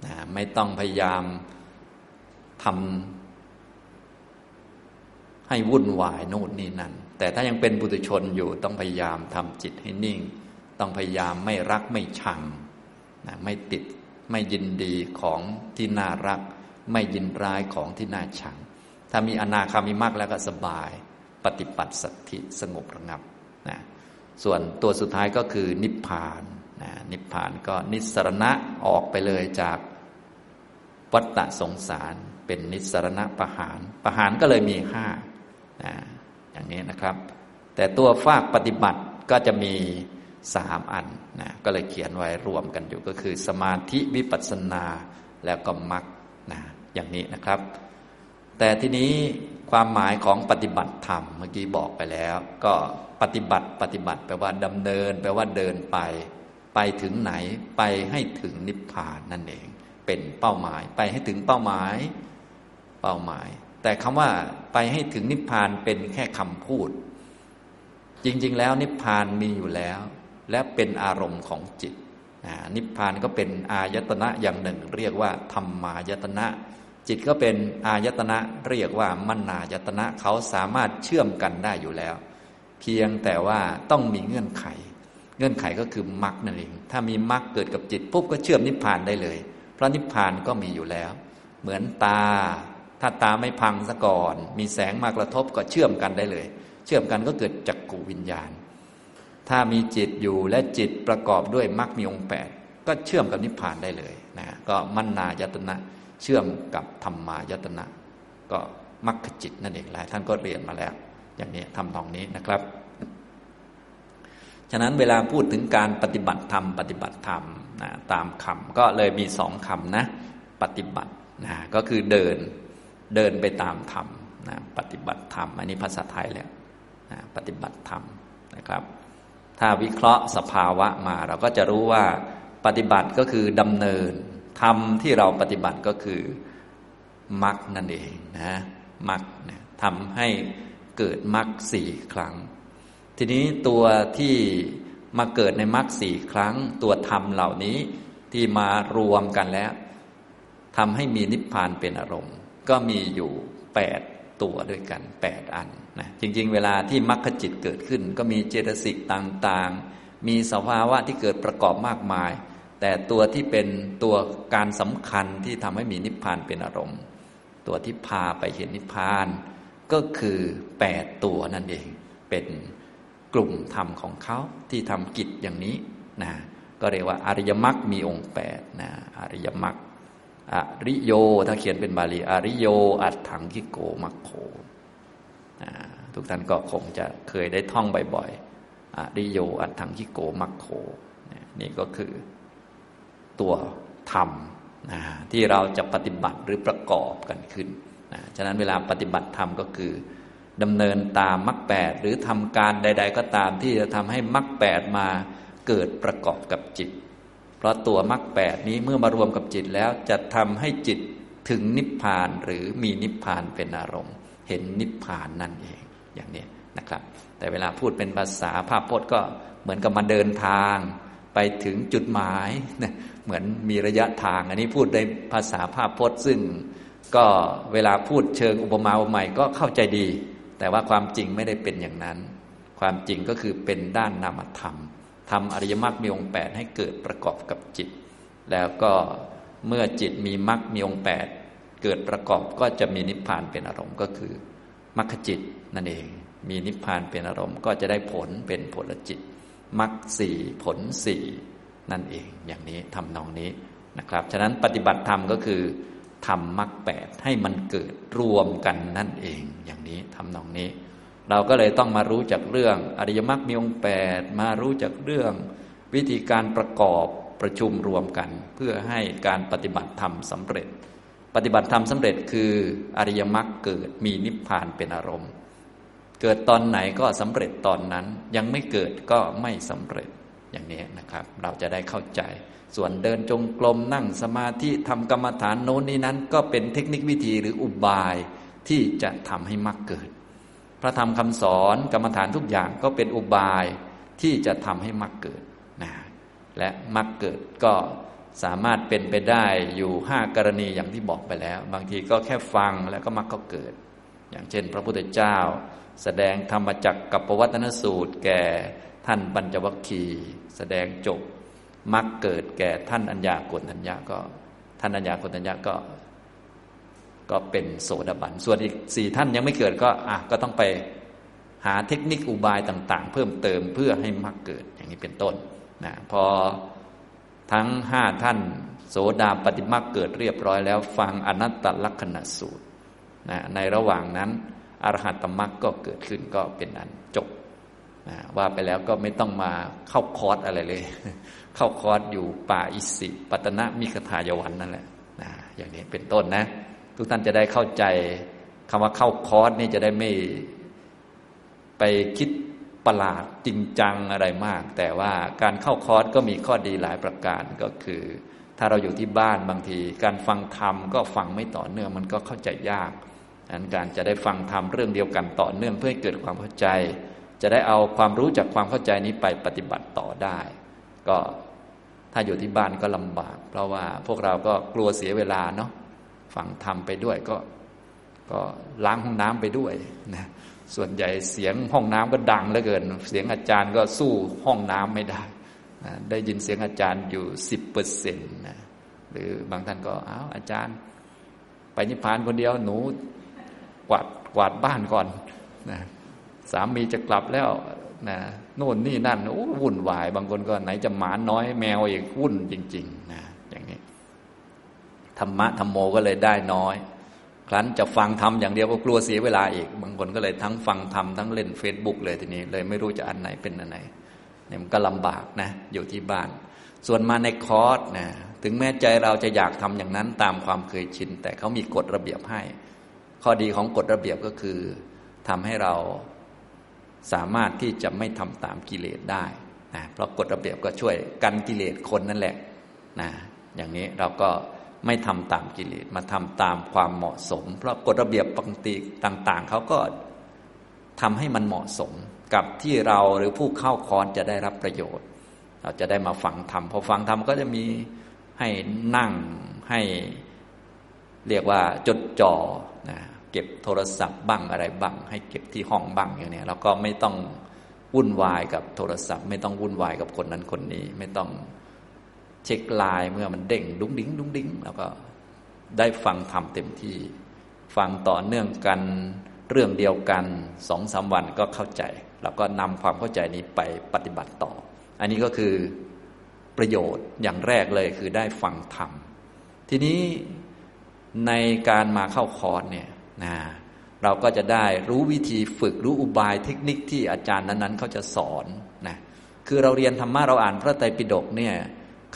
นะไม่ต้องพยายามทำให้วุ่นวายโน่นนี่นั่นแต่ถ้ายังเป็นปุถุชนอยู่ต้องพยายามทำจิตให้นิ่งต้องพยายามไม่รักไม่ชังนะไม่ติดไม่ยินดีของที่น่ารักไม่ยินร้ายของที่น่าชังถ้ามีอนาคามิมรรคแล้วก็สบายปฏิปัสสัทธิสงบระงับนะส่วนตัวสุดท้ายก็คือนิพพานนะนิพพานก็นิสรณะออกไปเลยจากวัฏฏะสงสารเป็นนิสรณะปหานปหานก็เลยมีห้านะอย่างนี้นะครับแต่ตัวฝากปฏิบัติก็จะมีสามอันนะก็เลยเขียนไว้รวมกันอยู่ก็คือสมาธิวิปัสสนาแล้วก็มรรคนะอย่างนี้นะครับแต่ทีนี้ความหมายของปฏิบัติธรรมเมื่อกี้บอกไปแล้วก็ปฏิบัติปฏิบัติแปลว่าดำเนินแปลว่าเดินไปไปถึงไหนไปให้ถึงนิพพานนั่นเองเป็นเป้าหมายไปให้ถึงเป้าหมายเป้าหมายแต่คำว่าไปให้ถึงนิพพานเป็นแค่คำพูดจริงๆแล้วนิพพานมีอยู่แล้วและเป็นอารมณ์ของจิตนิพพานก็เป็นอายตนะอย่างหนึ่งเรียกว่าธรรมายตนะจิตก็เป็นอายตนะเรียกว่ามนายตนะเขาสามารถเชื่อมกันได้อยู่แล้วเพียงแต่ว่าต้องมีเงื่อนไขเงื่อนไขก็คือมรรคนั่นเองถ้ามีมรรคเกิดกับจิตปุ๊บก็เชื่อมนิพพานได้เลยเพราะนิพพานก็มีอยู่แล้วเหมือนตาถ้าตาไม่พังซะก่อนมีแสงมากระทบก็เชื่อมกันได้เลยเชื่อมกันก็เกิดจักขุวิญญาณถ้ามีจิตอยู่และจิตประกอบด้วยมรรคมีองค์แปดก็เชื่อมกับนิพพานได้เลยนะก็มัณณายตนะเชื่อมกับธัมมายตนะก็มรรคจิตนั่นเองหลายท่านก็เรียนมาแล้วอย่างนี้ทำนองนี้นะครับฉะนั้นเวลาพูดถึงการปฏิบัติธรรมปฏิบัติธรรมนะตามคำก็เลยมีสองคำนะปฏิบัตินะก็คือเดิน เดินไปตามธรรมนะปฏิบัติธรรมอันนี้ภาษาไทยแล้วนะปฏิบัติธรรมนะครับถ้าวิเคราะห์สภาวะมาเราก็จะรู้ว่าปฏิบัติก็คือดำเนินธรรมที่เราปฏิบัติก็คือมรรคนั่นเองนะมรรคเนี่ยทำให้เกิดมรรคสี่ครั้งทีนี้ตัวที่มาเกิดในมรรคสี่ครั้งตัวธรรมเหล่านี้ที่มารวมกันแล้วทำให้มีนิพพานเป็นอารมณ์ก็มีอยู่แปดตัวด้วยกันแปดอันนะจริงๆเวลาที่มรรคจิตเกิดขึ้นก็มีเจตสิกต่างๆมีสภาวะที่เกิดประกอบมากมายแต่ตัวที่เป็นตัวการสำคัญที่ทำให้มีนิพพานเป็นอารมณ์ตัวที่พาไปเห็นนิพพานก็คือแปดตัวนั่นเองเป็นกลุ่มธรรมของเขาที่ทำกิจอย่างนี้นะก็เรียกว่าอริยมรรคมีองค์แปดนะอริยมรรคอริโยถ้าเขียนเป็นบาลีอริโยอัตถังคิโกมัคโคนะทุกท่านก็คงจะเคยได้ท่องบ่อยๆอริโยอัตถังคิโกมัคโคนี่ก็คือตัวธรรมนะที่เราจะปฏิบัติหรือประกอบกันขึ้นนะฉะนั้นเวลาปฏิบัติธรรมก็คือดำเนินตามมรรคแปดหรือทำการใดๆก็ตามที่จะทำให้มรรคแปดมาเกิดประกอบกับจิตเพราะตัวมรรคแปดนี้เมื่อมารวมกับจิตแล้วจะทำให้จิตถึงนิพพานหรือมีนิพพานเป็นอารมณ์เห็นนิพพานนั่นเองอย่างนี้นะครับแต่เวลาพูดเป็นภาษาภาพพจน์ก็เหมือนกับมาเดินทางไปถึงจุดหมายเหมือนมีระยะทางอันนี้พูดในภาษาภาพพจน์ซึ่งก็เวลาพูดเชิงอุปมาอุปไมยก็เข้าใจดีแต่ว่าความจริงไม่ได้เป็นอย่างนั้นความจริงก็คือเป็นด้านนามธรรมทำอริยมรรคมีองค์แปดให้เกิดประกอบกับจิตแล้วก็เมื่อจิตมีมรรคมีองค์แปดเกิดประกอบก็จะมีนิพพานเป็นอารมณ์ก็คือมรรคจิตนั่นเองมีนิพพานเป็นอารมณ์ก็จะได้ผลเป็นผลจิตมรรคสี่ผลสี่นั่นเองอย่างนี้ทำนองนี้นะครับฉะนั้นปฏิบัติธรรมก็คือทำมรรคแปดให้มันเกิดรวมกันนั่นเองอย่างนี้ทำนองนี้เราก็เลยต้องมารู้จักเรื่องอริยมรรคมีองค์แปดมารู้จักเรื่องวิธีการประกอบประชุมรวมกันเพื่อให้การปฏิบัติธรรมสำเร็จปฏิบัติธรรมสำเร็จคืออริยมรรคเกิดมีนิพพานเป็นอารมณ์เกิดตอนไหนก็สำเร็จตอนนั้นยังไม่เกิดก็ไม่สำเร็จอย่างนี้นะครับเราจะได้เข้าใจส่วนเดินจงกรมนั่งสมาธิทำกรรมฐานโน้นนี้นั้นก็เป็นเทคนิควิธีหรืออุบายที่จะทำให้มรรคเกิดพระธรรมคำสอนกรรมฐานทุกอย่างก็เป็นอุบายที่จะทำให้มรรคเกิดนะและมรรคเกิดก็สามารถเป็นไปได้อยู่ห้ากรณีอย่างที่บอกไปแล้วบางทีก็แค่ฟังแล้วก็มรรคก็เกิดอย่างเช่นพระพุทธเจ้าแสดงธรรมจักรกัปปวัตตนสูตรแก่ท่านปัญจวัคคีย์แสดงจบมรรคเกิดแก่ท่านอัญญาโกณฑัญญะก็ท่านอัญญาโกณฑัญญะก็ก็เป็นโสดาบันส่วนอีกสี่ท่านยังไม่เกิดก็อ่ะก็ต้องไปหาเทคนิคอุบายต่างๆเพิ่มเติมเพื่อให้มรรคเกิดอย่างนี้เป็นต้นนะพอทั้งห้าท่านโสดาปฏิมรรคเกิดเรียบร้อยแล้วฟังอนัตตลักขณสูตรนะในระหว่างนั้นอรหัตตมรรคก็เกิดขึ้นก็เป็นอันจบนะว่าไปแล้วก็ไม่ต้องมาเข้าคอร์สอะไรเลยเข้าคอร์สอยู่ป่าอิสิปตนมิคทายวันนั่นแหละนะอย่างนี้เป็นต้นนะทุกท่านจะได้เข้าใจคำว่าเข้าคอร์สนี่จะได้ไม่ไปคิดประหลาดจริงจังอะไรมากแต่ว่าการเข้าคอร์สก็มีข้อดีหลายประการก็คือถ้าเราอยู่ที่บ้านบางทีการฟังธรรมก็ฟังไม่ต่อเนื่องมันก็เข้าใจยากดังนั้นการจะได้ฟังธรรมเรื่องเดียวกันต่อเนื่องเพื่อให้เกิดความเข้าใจจะได้เอาความรู้จากความเข้าใจนี้ไปปฏิบัติต่อได้ก็ถ้าอยู่ที่บ้านก็ลำบากเพราะว่าพวกเราก็กลัวเสียเวลาเนาะฟังธรรมไปด้วยก็ก็ล้างห้องน้ำไปด้วยนะส่วนใหญ่เสียงห้องน้ำก็ดังเหลือเกินเสียงอาจารย์ก็สู้ห้องน้ำไม่ได้นะได้ยินเสียงอาจารย์อยู่ สิบเปอร์เซ็นต์ นะหรือบางท่านก็อ้าวอาจารย์ไปนิพพานคนเดียวหนูกวาดกวาดบ้านก่อนนะสามีจะกลับแล้วนะโน่นนี่นั่นโอ้วุ่นวายบางคนก็ไหนจะหมาน้อยแมวอีกวุ่นจริงๆนะอย่างนี้ธรรมะธรรมโมก็เลยได้น้อยครั้นจะฟังธรรมอย่างเดียวก็กลัวเสียเวลาอีกบางคนก็เลยทั้งฟังธรรมทั้งเล่น Facebook เลยทีนี้เลยไม่รู้จะอันไหนเป็นอันไหนเนี่ยมันก็ลำบากนะอยู่ที่บ้านส่วนมาในคอร์สนะถึงแม้ใจเราจะอยากทำอย่างนั้นตามความเคยชินแต่เขามีกฎระเบียบให้ ข้อดีของกฎระเบียบก็คือทำให้เราสามารถที่จะไม่ทำตามกิเลสได้นะเพราะกฎระเบียบก็ช่วยกันกิเลสคนนั่นแหละนะอย่างนี้เราก็ไม่ทำตามกิเลสมาทำตามความเหมาะสมเพราะกฎระเบียบปกติต่างๆเขาก็ทำให้มันเหมาะสมกับที่เราหรือผู้เข้าคอร์สจะได้รับประโยชน์เราจะได้มาฟังธรรมพอฟังธรรมก็จะมีให้นั่งให้เรียกว่าจดจ่อนะเก็บโทรศัพท์บ้างอะไรบ้างให้เก็บที่ห้องบ้างอย่างนี้เราก็ไม่ต้องวุ่นวายกับโทรศัพท์ไม่ต้องวุ่นวายกับคนนั้นคนนี้ไม่ต้องเช็คไลน์เมื่อมันเด้งดุ้งดิ้งดุ้งดิ้งแล้วก็ได้ฟังธรรมเต็มที่ฟังต่อเนื่องกันเรื่องเดียวกัน สองสาม วันก็เข้าใจแล้วก็นำความเข้าใจนี้ไปปฏิบัติต่ออันนี้ก็คือประโยชน์อย่างแรกเลยคือได้ฟังธรรมทีนี้ในการมาเข้าคอร์สเนี่ยนะเราก็จะได้รู้วิธีฝึกรู้อุบายเทคนิคที่อาจารย์นั้นๆเขาจะสอนนะคือเราเรียนธรรมะเราอ่านพระไตรปิฎกเนี่ย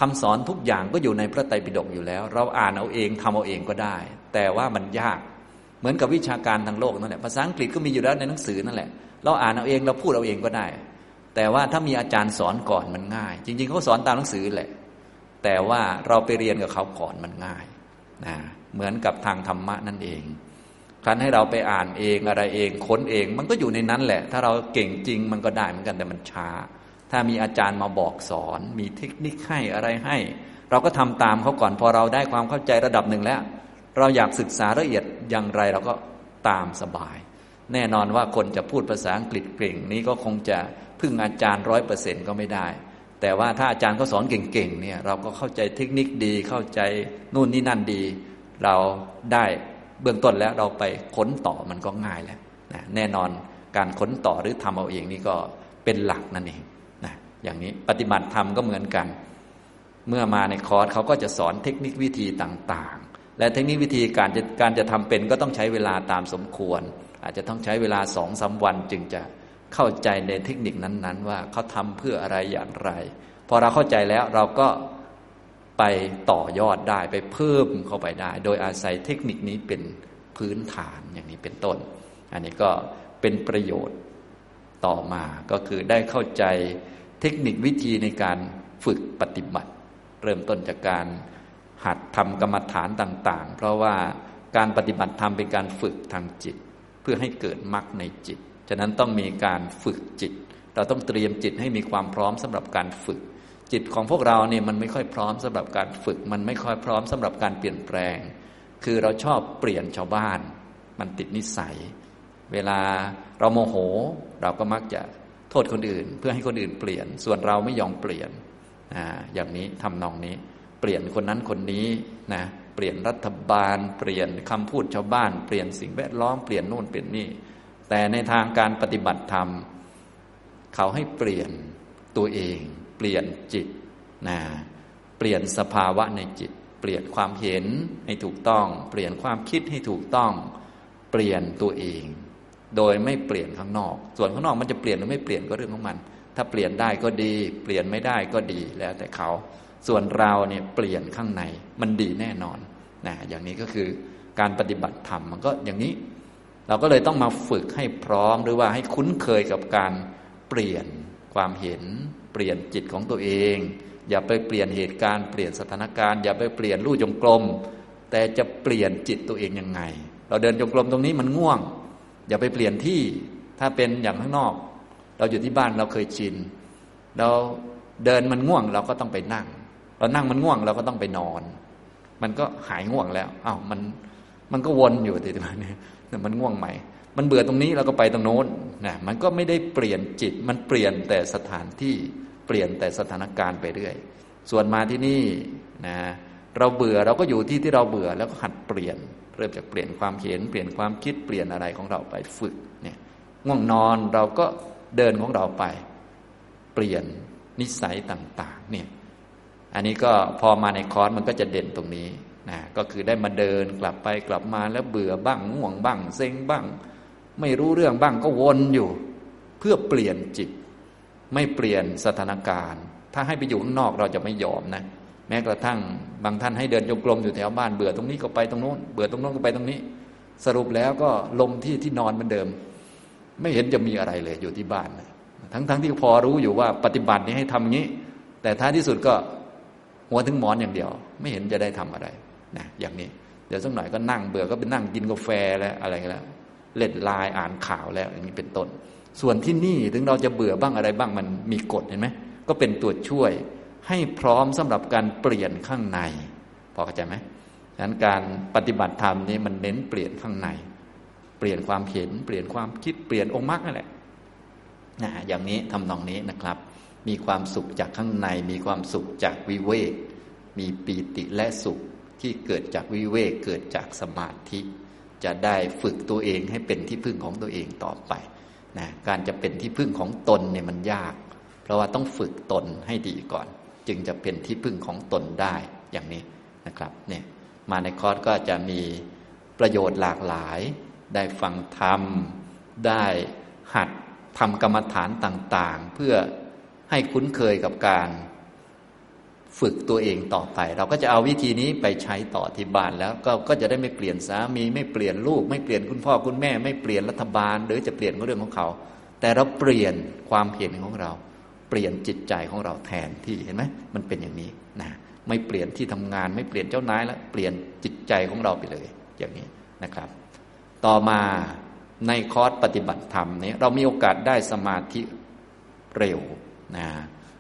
คำสอนทุกอย่างก็อยู่ในพระไตรปิฎกอยู่แล้วเราอ่านเอาเองทำเอาเองก็ได้แต่ว่ามันยากเหมือนกับวิชาการทางโลกนั่นแหละภาษาอังกฤษก็มีอยู่แล้วในหนังสือนั่นแหละเราอ่านเอาเองเราพูดเอาเองก็ได้แต่ว่าถ้ามีอาจารย์สอนก่อนมันง่ายจริงๆเขาสอนตามหนังสือแหละแต่ว่าเราไปเรียนกับเขาก่อนมันง่ายนะเหมือนกับทางธรรมะนั่นเองคันให้เราไปอ่านเองอะไรเองค้นเองมันก็อยู่ในนั้นแหละถ้าเราเก่งจริงมันก็ได้เหมือนกันแต่มันช้าถ้ามีอาจารย์มาบอกสอนมีเทคนิคให้อะไรให้เราก็ทำตามเขาก่อนพอเราได้ความเข้าใจระดับหนึ่งแล้วเราอยากศึกษาละเอียดอย่างไรเราก็ตามสบายแน่นอนว่าคนจะพูดภาษาอังกฤษเก่งนี้ก็คงจะพึ่งอาจารย์ ร้อยเปอร์เซ็นต์ ก็ไม่ได้แต่ว่าถ้าอาจารย์เขาสอนเก่งๆเนี่ยเราก็เข้าใจเทคนิคดีเข้าใจนู่นนี่นั่นดีเราได้เบื้องต้นแล้วเราไปค้นต่อมันก็ง่ายแล้วนะแน่นอนการค้นต่อหรือทำเอาเองนี่ก็เป็นหลักนั่นเองนะอย่างนี้ปฏิบัติธรรมก็เหมือนกันเมื่อมาในคอร์สเขาก็จะสอนเทคนิควิธีต่างๆและเทคนิควิธีการจะการจะทำเป็นก็ต้องใช้เวลาตามสมควรอาจจะต้องใช้เวลา สองสาม วันจึงจะเข้าใจในเทคนิคนั้นๆว่าเขาทำเพื่ออะไรอย่างไรพอเราเข้าใจแล้วเราก็ไปต่อยอดได้ไปเพิ่มเข้าไปได้โดยอาศัยเทคนิคนี้เป็นพื้นฐานอย่างนี้เป็นต้นอันนี้ก็เป็นประโยชน์ต่อมาก็คือได้เข้าใจเทคนิควิธีในการฝึกปฏิบัติเริ่มต้นจากการหัดทำกรรมฐานต่างๆเพราะว่าการปฏิบัติธรรมเป็นการฝึกทางจิตเพื่อให้เกิดมรรคในจิตฉะนั้นต้องมีการฝึกจิตเราต้องเตรียมจิตให้มีความพร้อมสำหรับการฝึกจิตของพวกเราเนี่ยมันไม่ค่อยพร้อมสำหรับการฝึกมันไม่ค่อยพร้อมสำหรับการเปลี่ยนแปลงคือเราชอบเปลี่ยนชาวบ้านมันติดนิสัยเวลาเราโมโหเราก็มักจะโทษคนอื่นเพื่อให้คนอื่นเปลี่ยนส่วนเราไม่ยอมเปลี่ยนอ่าอย่างนี้ทำนองนี้เปลี่ยนคนนั้นคนนี้นะเปลี่ยนรัฐบาลเปลี่ยนคำพูดชาวบ้านเปลี่ยนสิ่งแวดล้อมเปลี่ยนโน่นเปลี่ยนนี่แต่ในทางการปฏิบัติธรรมเขาให้เปลี่ยนตัวเองเปลี่ยนจิตนะเปลี่ยนสภาวะในจิตเปลี่ยนความเห็นให้ถูกต้องเปลี่ยนความคิดให้ถูกต้องเปลี่ยนตัวเองโดยไม่เปลี่ยนข้างนอกส่วนข้างนอกมันจะเปลี่ยนหรือไม่เปลี่ยนก็เรื่องของมันถ้าเปลี่ยนได้ก็ดีเปลี่ยนไม่ได้ก็ดีแล้วแต่เขาส่วนเราเนี่ยเปลี่ยนข้างในมันดีแน่นอนนะอย่างนี้ก็คือการปฏิบัติธรรมมันก็อย่างนี้เราก็เลยต้องมาฝึกให้พร้อมหรือว่าให้คุ้นเคยกับการเปลี่ยนความเห็นเปลี่ยนจิตของตัวเองอย่าไปเปลี่ยนเหตุการณ์เปลี่ยนสถานการณ์อย่าไปเปลี่ยนลู่จงกรมแต่จะเปลี่ยนจิตตัวเองยังไงเราเดินจงกรมตรงนี้มันง่วงอย่าไปเปลี่ยนที่ถ้าเป็นอย่างข้างนอกเราอยู่ที่บ้านเราเคยชินเราเดินมันง่วงเราก็ต้องไปนั่งเรานั่งมันง่วงเราก็ต้องไปนอนมันก็หายง่วงแล้วอ้าวมันมันก็วนอยู่ติดมาเนี่ยมันง่วงใหม่มันเบื่อตรงนี้เราก็ไปตรงโน้นนะมันก็ไม่ได้เปลี่ยนจิตมันเปลี่ยนแต่สถานที่เปลี่ยนแต่สถานการณ์ไปเรื่อยส่วนมาที่นี่นะเราเบื่อเราก็อยู่ที่ที่เราเบื่อแล้วก็หัดเปลี่ยนเริ่มจากเปลี่ยนความเห็นเปลี่ยนความคิดเปลี่ยนอะไรของเราไปฝึกเนี่ยง่วงนอนเราก็เดินของเราไปเปลี่ยนนิสัยต่างๆเนี่ยอันนี้ก็พอมาในคอร์สมันก็จะเด่นตรงนี้นะก็คือได้มาเดินกลับไปกลับมาแล้วเบื่อบ้างง่วงบ้างเซ็งบ้างไม่รู้เรื่องบ้างก็วนอยู่เพื่อเปลี่ยนจิตไม่เปลี่ยนสถานการณ์ถ้าให้ไปอยู่ข้างนอกเราจะไม่ยอมนะแม้กระทั่งบางท่านให้เดินจงกรมอยู่แถวบ้านเบื่อตรงนี้ก็ไปตรงโน้นเบื่อตรงโน้นก็ไปตรงนี้ สรุปแล้วก็ลงที่ที่นอนเหมือนเดิมไม่เห็นจะมีอะไรเลยอยู่ที่บ้านทั้งๆ ท, ที่พอรู้อยู่ว่าปฏิบัตินี้ให้ทำงี้แต่ท้ายที่สุดก็หัวถึงหมอนอย่างเดียวไม่เห็นจะได้ทำอะไรนะอย่างนี้เดี๋ยวสักหน่อยก็นั่งเบื่อก็ไปนั่งกินกาแฟแล้วอะไรกันแล้วเล่นไลน์อ่านข่าวแล้วอย่างนี้เป็นต้นส่วนที่นี่ถึงเราจะเบื่อบ้างอะไรบ้างมันมีกฎเห็นไหมก็เป็นตัวช่วยให้พร้อมสำหรับการเปลี่ยนข้างในพอเข้าใจไหมฉะนั้นการปฏิบัติธรรมนี้มันเน้นเปลี่ยนข้างในเปลี่ยนความเห็นเปลี่ยนความคิดเปลี่ยนองค์มรรคนั่นแหละนะอย่างนี้ทำนองนี้นะครับมีความสุขจากข้างในมีความสุขจากวิเวกมีปีติและสุขที่เกิดจากวิเวกเกิดจากสมาธิจะได้ฝึกตัวเองให้เป็นที่พึ่งของตัวเองต่อไปนะการจะเป็นที่พึ่งของตนเนี่ยมันยากเพราะว่าต้องฝึกตนให้ดีก่อนจึงจะเป็นที่พึ่งของตนได้อย่างนี้นะครับเนี่ยมาในคอร์สก็จะมีประโยชน์หลากหลายได้ฟังธรรมได้หัดทำกรรมฐานต่างๆเพื่อให้คุ้นเคยกับการฝึกตัวเองต่อไปเราก็จะเอาวิธีนี้ไปใช้ต่อที่บ้านแล้วก็ก็จะได้ไม่เปลี่ยนสามีไม่เปลี่ยนลูกไม่เปลี่ยนคุณพ่อคุณแม่ไม่เปลี่ยนรัฐบาลหรือจะเปลี่ยนเรื่องของเขาแต่เราเปลี่ยนความเห็นของเราเปลี่ยนจิตใจของเราแทนที่เห็นไหมมันเป็นอย่างนี้นะไม่เปลี่ยนที่ทำงานไม่เปลี่ยนเจ้านายแล้วเปลี่ยนจิตใจของเราไปเลยอย่างนี้นะครับต่อมาในคอร์สปฏิบัติธรรมนี้เรามีโอกาสได้สมาธิเร็วนะ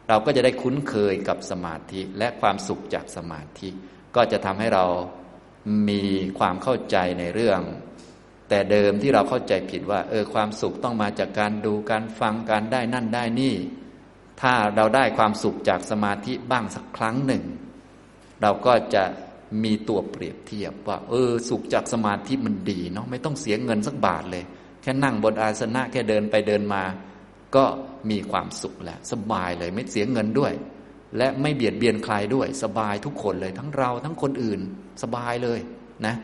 เราก็จะได้คุ้นเคยกับสมาธิและความสุขจากสมาธิก็จะทำให้เรามีความเข้าใจในเรื่องแต่เดิมที่เราเข้าใจผิดว่าเออความสุขต้องมาจากการดูการฟังการได้นั่นได้นี่ถ้าเราได้ความสุขจากสมาธิบ้างสักครั้งหนึ่งเราก็จะมีตัวเปรียบเทียบว่าเออสุขจากสมาธิมันดีเนาะไม่ต้องเสียเงินสักบาทเลยแค่นั่งบนอาสนะแค่เดินไปเดินมาก็มีความสุขแล้วสบายเลยไม่เสียเงินด้วยและไม่เบียดเบียนใครด้วยสบายทุกคนเลยทั้งเราทั้งคนอื่นสบายเลยนะ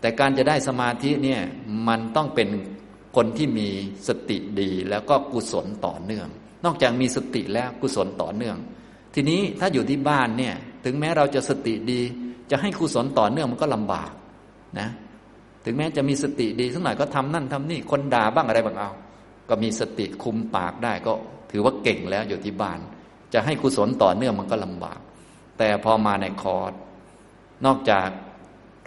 แต่การจะได้สมาธิเนี่ยมันต้องเป็นคนที่มีสติดีแล้วก็กุศลต่อเนื่องนอกจากมีสติแล้วกุศลต่อเนื่องทีนี้ถ้าอยู่ที่บ้านเนี่ยถึงแม้เราจะสติดีจะให้กุศลต่อเนื่องมันก็ลำบากนะถึงแม้จะมีสติดีสักหน่อยก็ทำนั่นทำนี่คนด่าบ้างอะไรบ้างเอาก็มีสติคุมปากได้ก็ถือว่าเก่งแล้วอยู่ที่บ้านจะให้กุศลต่อเนื่องมันก็ลำบากแต่พอมาในคอร์สนอกจาก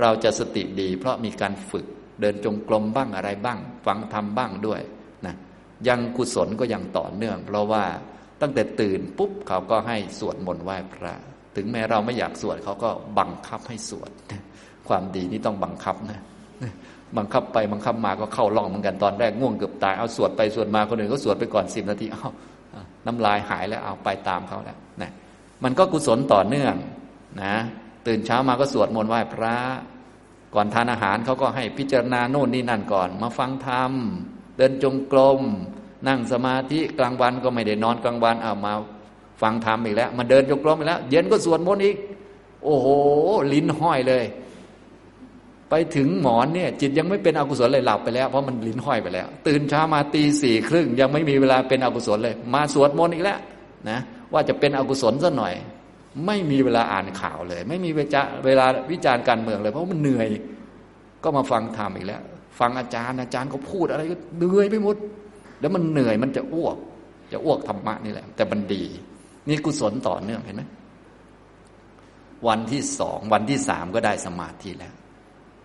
เราจะสติดีเพราะมีการฝึกเดินจงกรมบ้างอะไรบ้างฟังธรรมบ้างด้วยนะยังกุศลก็ยังต่อเนื่องเพราะว่าตั้งแต่ตื่นปุ๊บเขาก็ให้สวดมนต์ไหว้พระถึงแม้เราไม่อยากสวดเขาก็บังคับให้สวดความดีนี่ต้องบังคับนะบังคับไปบังคับมาก็เข้าล่องเหมือนกันตอนแรกง่วงเกือบตายเอาสวดไปสวดมาคนอื่นก็สวดไปก่อนสิบนาทีเอาน้ำลายหายแล้วเอาไปตามเขาแล้วนะมันก็กุศลต่อเนื่องนะตื่นเช้ามาก็สวดมนต์ไหว้พระก่อนทานอาหารเขาก็ให้พิจารณาโน่นนี่นั่นก่อนมาฟังธรรมเดินจงกรมนั่งสมาธิกลางวันก็ไม่ได้นอนกลางวันเอามาฟังธรรมอีกแล้วมาเดินจงกรมอีกแล้วเย็นก็สวดมนต์อีกโอ้โหลิ้นห้อยเลยไปถึงหมอนเนี่ยจิตยังไม่เป็นอกุศลเลยหลับไปแล้วเพราะมันลิ้นห้อยไปแล้วตื่นเช้ามาตีสี่ครึ่งยังไม่มีเวลาเป็นอกุศลเลยมาสวดมนต์อีกแล้วนะว่าจะเป็นอกุศลซะหน่อยไม่มีเวลาอ่านข่าวเลยไม่มีเวลาวิจารณ์การเมืองเลยเพราะมันเหนื่อยก็มาฟังธรรมอีกแล้วฟังอาจารย์อาจารย์ก็พูดอะไรก็เหนื่อยไปหมดแล้วมันเหนื่อยมันจะอ้วกจะอ้วกธรรมะนี่แหละแต่มันดีนี่กุศลต่อเนื่องเห็นไหมวันที่สองวันที่สามก็ได้สมาธิแล้ว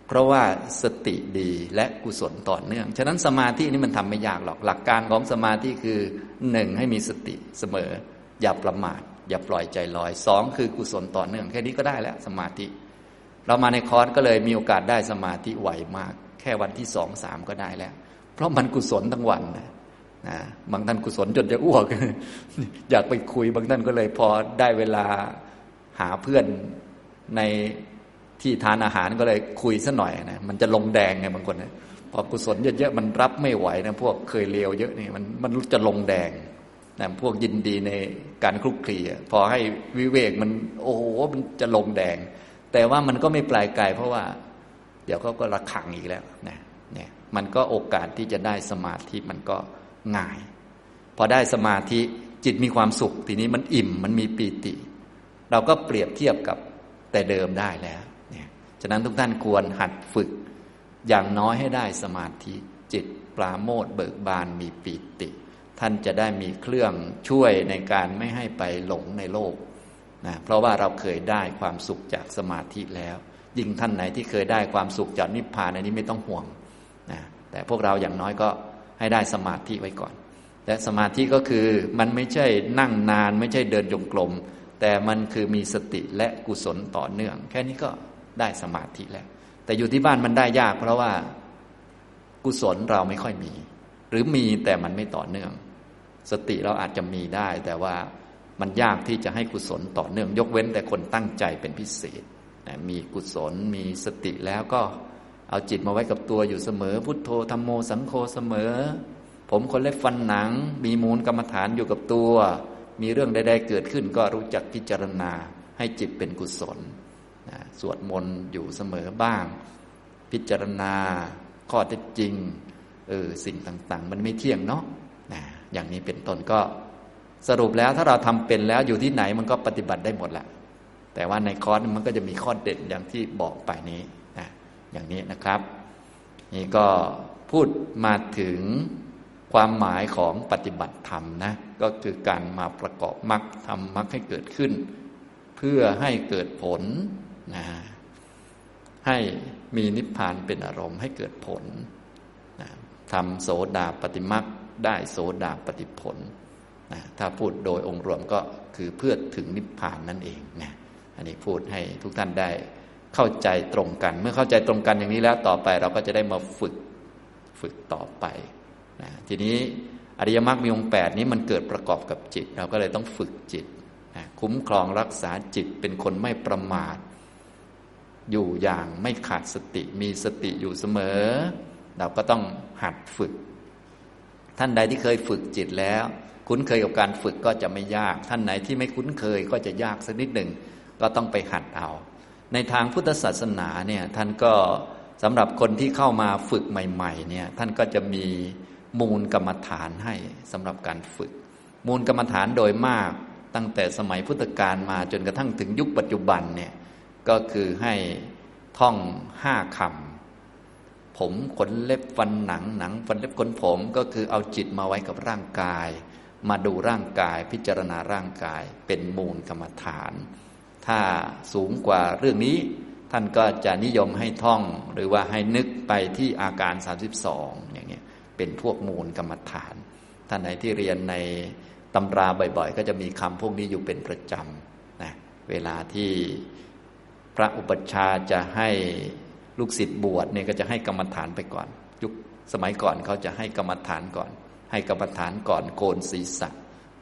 เพราะว่าสติดีและกุศลต่อเนื่องฉะนั้นสมาธินี่มันทำไม่ยากหรอกหลักการของสมาธิคือหนึ่งให้มีสติเสมออย่าประมาทอย่าปล่อยใจลอยสองคือกุศลต่อเนื่องแค่นี้ก็ได้แล้วสมาธิเรามาในคอร์สก็เลยมีโอกาสได้สมาธิไวมากแค่วันที่สองสามก็ได้แล้วเพราะมันกุศลทั้งวันนะนะบางท่านกุศลจนจะอ้วก อยากไปคุยบางท่านก็เลยพอได้เวลาหาเพื่อนในที่ทานอาหารก็เลยคุยซะหน่อยนะมันจะลงแดงไงบางคนนะพอกุศลเยอะๆมันรับไม่ไหวนะพวกเคยเลวเยอะนี่มันมันจะลงแดงนะพวกยินดีในการคลุกคลีพอให้วิเวกมันโอ้โหมันจะลงแดงแต่ว่ามันก็ไม่ปลายไกลเพราะว่าเดี๋ยวเขาก็ระขังอีกแล้วนะเนี่ยมันก็โอกาสที่จะได้สมาธิมันก็ง่ายพอได้สมาธิจิตมีความสุขทีนี้มันอิ่มมันมีปีติเราก็เปรียบเทียบกับแต่เดิมได้แล้วฉะนั้นทุกท่านควรหัดฝึก อย่างน้อยให้ได้สมาธิจิตปราโมทย์เบิกบานมีปิติท่านจะได้มีเครื่องช่วยในการไม่ให้ไปหลงในโลกนะเพราะว่าเราเคยได้ความสุขจากสมาธิแล้วยิ่งท่านไหนที่เคยได้ความสุขจากนิพพานอันนี้ไม่ต้องห่วงนะแต่พวกเราอย่างน้อยก็ให้ได้สมาธิไว้ก่อนและสมาธิก็คือมันไม่ใช่นั่งนานไม่ใช่เดินจงกรมแต่มันคือมีสติและกุศลต่อเนื่องแค่นี้ก็ได้สมาธิแล้วแต่อยู่ที่บ้านมันได้ยากเพราะว่ากุศลเราไม่ค่อยมีหรือมีแต่มันไม่ต่อเนื่องสติเราอาจจะมีได้แต่ว่ามันยากที่จะให้กุศลต่อเนื่องยกเว้นแต่คนตั้งใจเป็นพิเศษมีกุศลมีสติแล้วก็เอาจิตมาไว้กับตัวอยู่เสมอพุทโธธัมโมสังโฆเสมอผมคนเล็บฟันหนังมีมูลกรรมฐานอยู่กับตัวมีเรื่องใดๆเกิดขึ้นก็รู้จักพิจารณาให้จิตเป็นกุศลสวดมนต์อยู่เสมอบ้างพิจารณาข้อเท็จจริงเออสิ่งต่างๆมันไม่เที่ยงเนาะนะอย่างนี้เป็นต้นก็สรุปแล้วถ้าเราทำเป็นแล้วอยู่ที่ไหนมันก็ปฏิบัติได้หมดแหละแต่ว่าในคอร์สมันก็จะมีข้อเด่นอย่างที่บอกไปนี้นะอย่างนี้นะครับนี่ก็พูดมาถึงความหมายของปฏิบัติธรรมนะก็คือการมาประกอบมรรคทำมรรคให้เกิดขึ้นเพื่อให้เกิดผลนะให้มีนิพพานเป็นอารมณ์ให้เกิดผลนะทำโสดาปฏิมรรคได้โสดาปฏิผลนะถ้าพูดโดยองค์รวมก็คือเพื่อถึงนิพพานนั่นเองนะอันนี้พูดให้ทุกท่านได้เข้าใจตรงกันเมื่อเข้าใจตรงกันอย่างนี้แล้วต่อไปเราก็จะได้มาฝึกฝึกต่อไปนะทีนี้อริยมรรคมีองค์แปดนี้มันเกิดประกอบกับจิตเราก็เลยต้องฝึกจิตนะคุ้มครองรักษาจิตเป็นคนไม่ประมาทอยู่อย่างไม่ขาดสติมีสติอยู่เสมอเราก็ต้องหัดฝึกท่านใดที่เคยฝึกจิตแล้วคุ้นเคยกับการฝึกก็จะไม่ยากท่านไหนที่ไม่คุ้นเคยก็จะยากสักนิดหนึ่งก็ต้องไปหัดเอาในทางพุทธศาสนาเนี่ยท่านก็สำหรับคนที่เข้ามาฝึกใหม่ๆเนี่ยท่านก็จะมีมูลกรรมฐานให้สำหรับการฝึกมูลกรรมฐานโดยมากตั้งแต่สมัยพุทธกาลมาจนกระทั่งถึงยุคปัจจุบันเนี่ยก็คือให้ท่องห้าคำผมขนเล็บฟันหนังหนังฟันเล็บขนผมก็คือเอาจิตมาไว้กับร่างกายมาดูร่างกายพิจารณาร่างกายเป็นมูลกรรมฐานถ้าสูงกว่าเรื่องนี้ท่านก็จะนิยมให้ท่องหรือว่าให้นึกไปที่อาการสามสิบสองอย่างเงี้ยเป็นพวกมูลกรรมฐานท่านไหนที่เรียนในตำราบ่อยๆก็จะมีคำพวกนี้อยู่เป็นประจำนะเวลาที่พระอุปัชฌาย์จะให้ลูกศิษย์บวชเนี่ยก็จะให้กรรมฐานไปก่อนยุคสมัยก่อนเขาจะให้กรรมฐานก่อนให้กรรมฐานก่อนโกนศีรษะ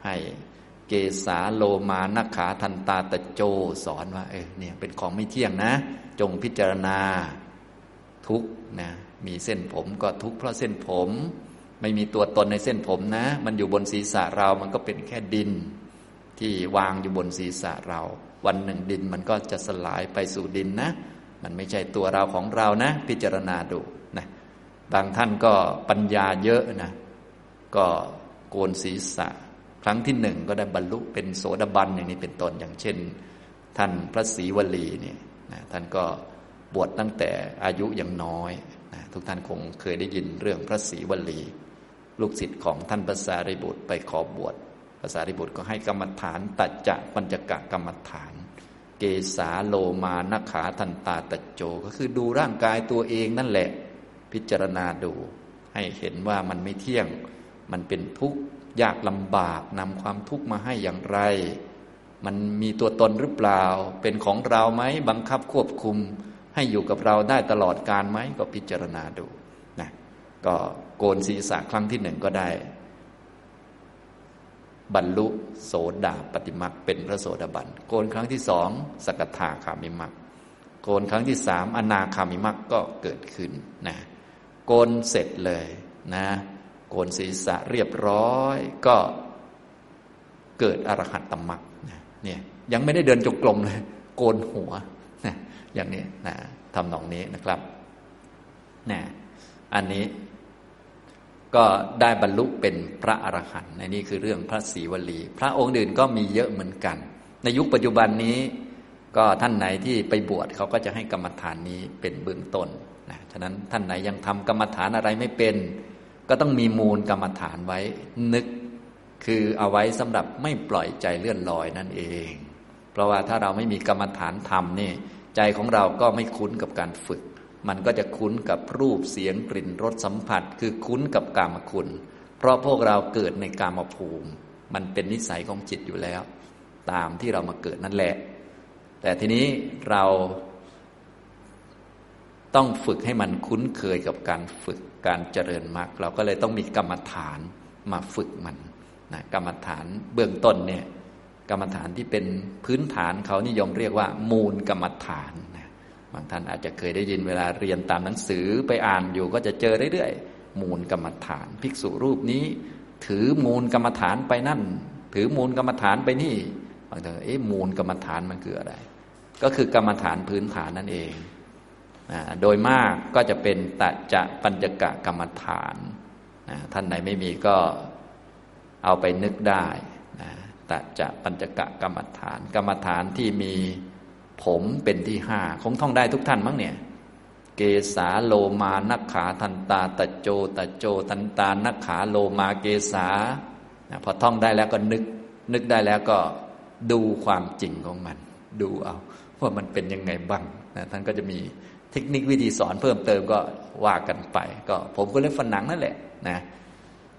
ให้เกสาโลมานขาทันตาตะโจสอนว่าเออเนี่ยเป็นของไม่เที่ยงนะจงพิจารณาทุกข์นะมีเส้นผมก็ทุกข์เพราะเส้นผมไม่มีตัวตนในเส้นผมนะมันอยู่บนศีรษะเรามันก็เป็นแค่ดินที่วางอยู่บนศีรษะเราวันหนึ่งดินมันก็จะสลายไปสู่ดินนะมันไม่ใช่ตัวเราของเรานะพิจารณาดูนะบางท่านก็ปัญญาเยอะนะก็โกนศีรษะครั้งที่หนึ่งก็ได้บรรลุเป็นโสดาบันอย่างนี้เป็นต้นอย่างเช่นท่านพระศรีวลีเนี่ยนะท่านก็บวชตั้งแต่อายุยังน้อยนะทุกท่านคงเคยได้ยินเรื่องพระศรีวลีลูกศิษย์ของท่านพระสารีบุตรไปขอบวชพระสารีบุตรก็ให้กรรมฐานตัจจะปัญจกกรรมฐานเกสาโลมานขาทันตาตะโจก็คือดูร่างกายตัวเองนั่นแหละพิจารณาดูให้เห็นว่ามันไม่เที่ยงมันเป็นทุกข์ยากลำบากนำความทุกข์มาให้อย่างไรมันมีตัวตนหรือเปล่าเป็นของเราไหมบังคับควบคุมให้อยู่กับเราได้ตลอดกาลไหมก็พิจารณาดูนะก็โกนศีรษะครั้งที่หนึ่งก็ได้บรรลุโสดาปฏิมรรคเป็นพระโสดาบันโกนครั้งที่สองสกทาคามิมรรคโกนครั้งที่สามอนาคามิมรรคก็เกิดขึ้นนะโกนเสร็จเลยนะโกนศีรษะเรียบร้อยก็เกิดอรหัตตมรรคเนี่ยยังไม่ได้เดินจงกรมเลยโกนหัวนะอย่างนี้นะทำนองนี้นะครับนะอันนี้ก็ได้บรรลุเป็นพระอรหันต์ในนี้คือเรื่องพระศรีวลีพระองค์อื่นก็มีเยอะเหมือนกันในยุคปัจจุบันนี้ก็ท่านไหนที่ไปบวชเขาก็จะให้กรรมฐานนี้เป็นเบื้องต้น นะฉะนั้นท่านไหนยังทำกรรมฐานอะไรไม่เป็นก็ต้องมีมูลกรรมฐานไว้นึกคือเอาไว้สำหรับไม่ปล่อยใจเลื่อนลอยนั่นเองเพราะว่าถ้าเราไม่มีกรรมฐานทำนี่ใจของเราก็ไม่คุ้นกับการฝึกมันก็จะคุ้นกับรูปเสียงกลิ่นรสสัมผัสคือคุ้นกับกามคุณเพราะพวกเราเกิดในกามภูมิมันเป็นนิสัยของจิตอยู่แล้วตามที่เรามาเกิดนั่นแหละแต่ทีนี้เราต้องฝึกให้มันคุ้นเคยกับการฝึกการเจริญมรรคเราก็เลยต้องมีกรรมฐานมาฝึกมันนะกรรมฐานเบื้องต้นเนี่ยกรรมฐานที่เป็นพื้นฐานเขานิยมเรียกว่ามูลกรรมฐานนะบางท่านอาจจะเคยได้ยินเวลาเรียนตามหนังสือไปอ่านอยู่ก็จะเจอเรื่อยๆมูลกรรมฐานภิกษุรูปนี้ถือมูลกรรมฐานไปนั่นถือมูลกรรมฐานไปนี่บางท่านเอ๊ะมูลกรรมฐานมันคืออะไรก็คือกรรมฐานพื้นฐานนั่นเองนะโดยมากก็จะเป็นตัจจปัญจกกรรมฐานนะท่านไหนไม่มีก็เอาไปนึกได้นะตัจจปัญจกกรรมฐานกรรมฐานที่มีผมเป็นที่ห้าคงท่องได้ทุกท่านมั้งเนี่ยเกสาโลมานักขาทันตาตะโจตะโจทันตานักขาโลมาเกสานะพอท่องได้แล้วก็นึกนึกได้แล้วก็ดูความจริงของมันดูเอาว่ามันเป็นยังไงบ้างนะท่านก็จะมีเทคนิควิธีสอนเพิ่มเติมก็ว่ากันไปก็ผมก็เล่นฝันหนังนั่นแหละนะ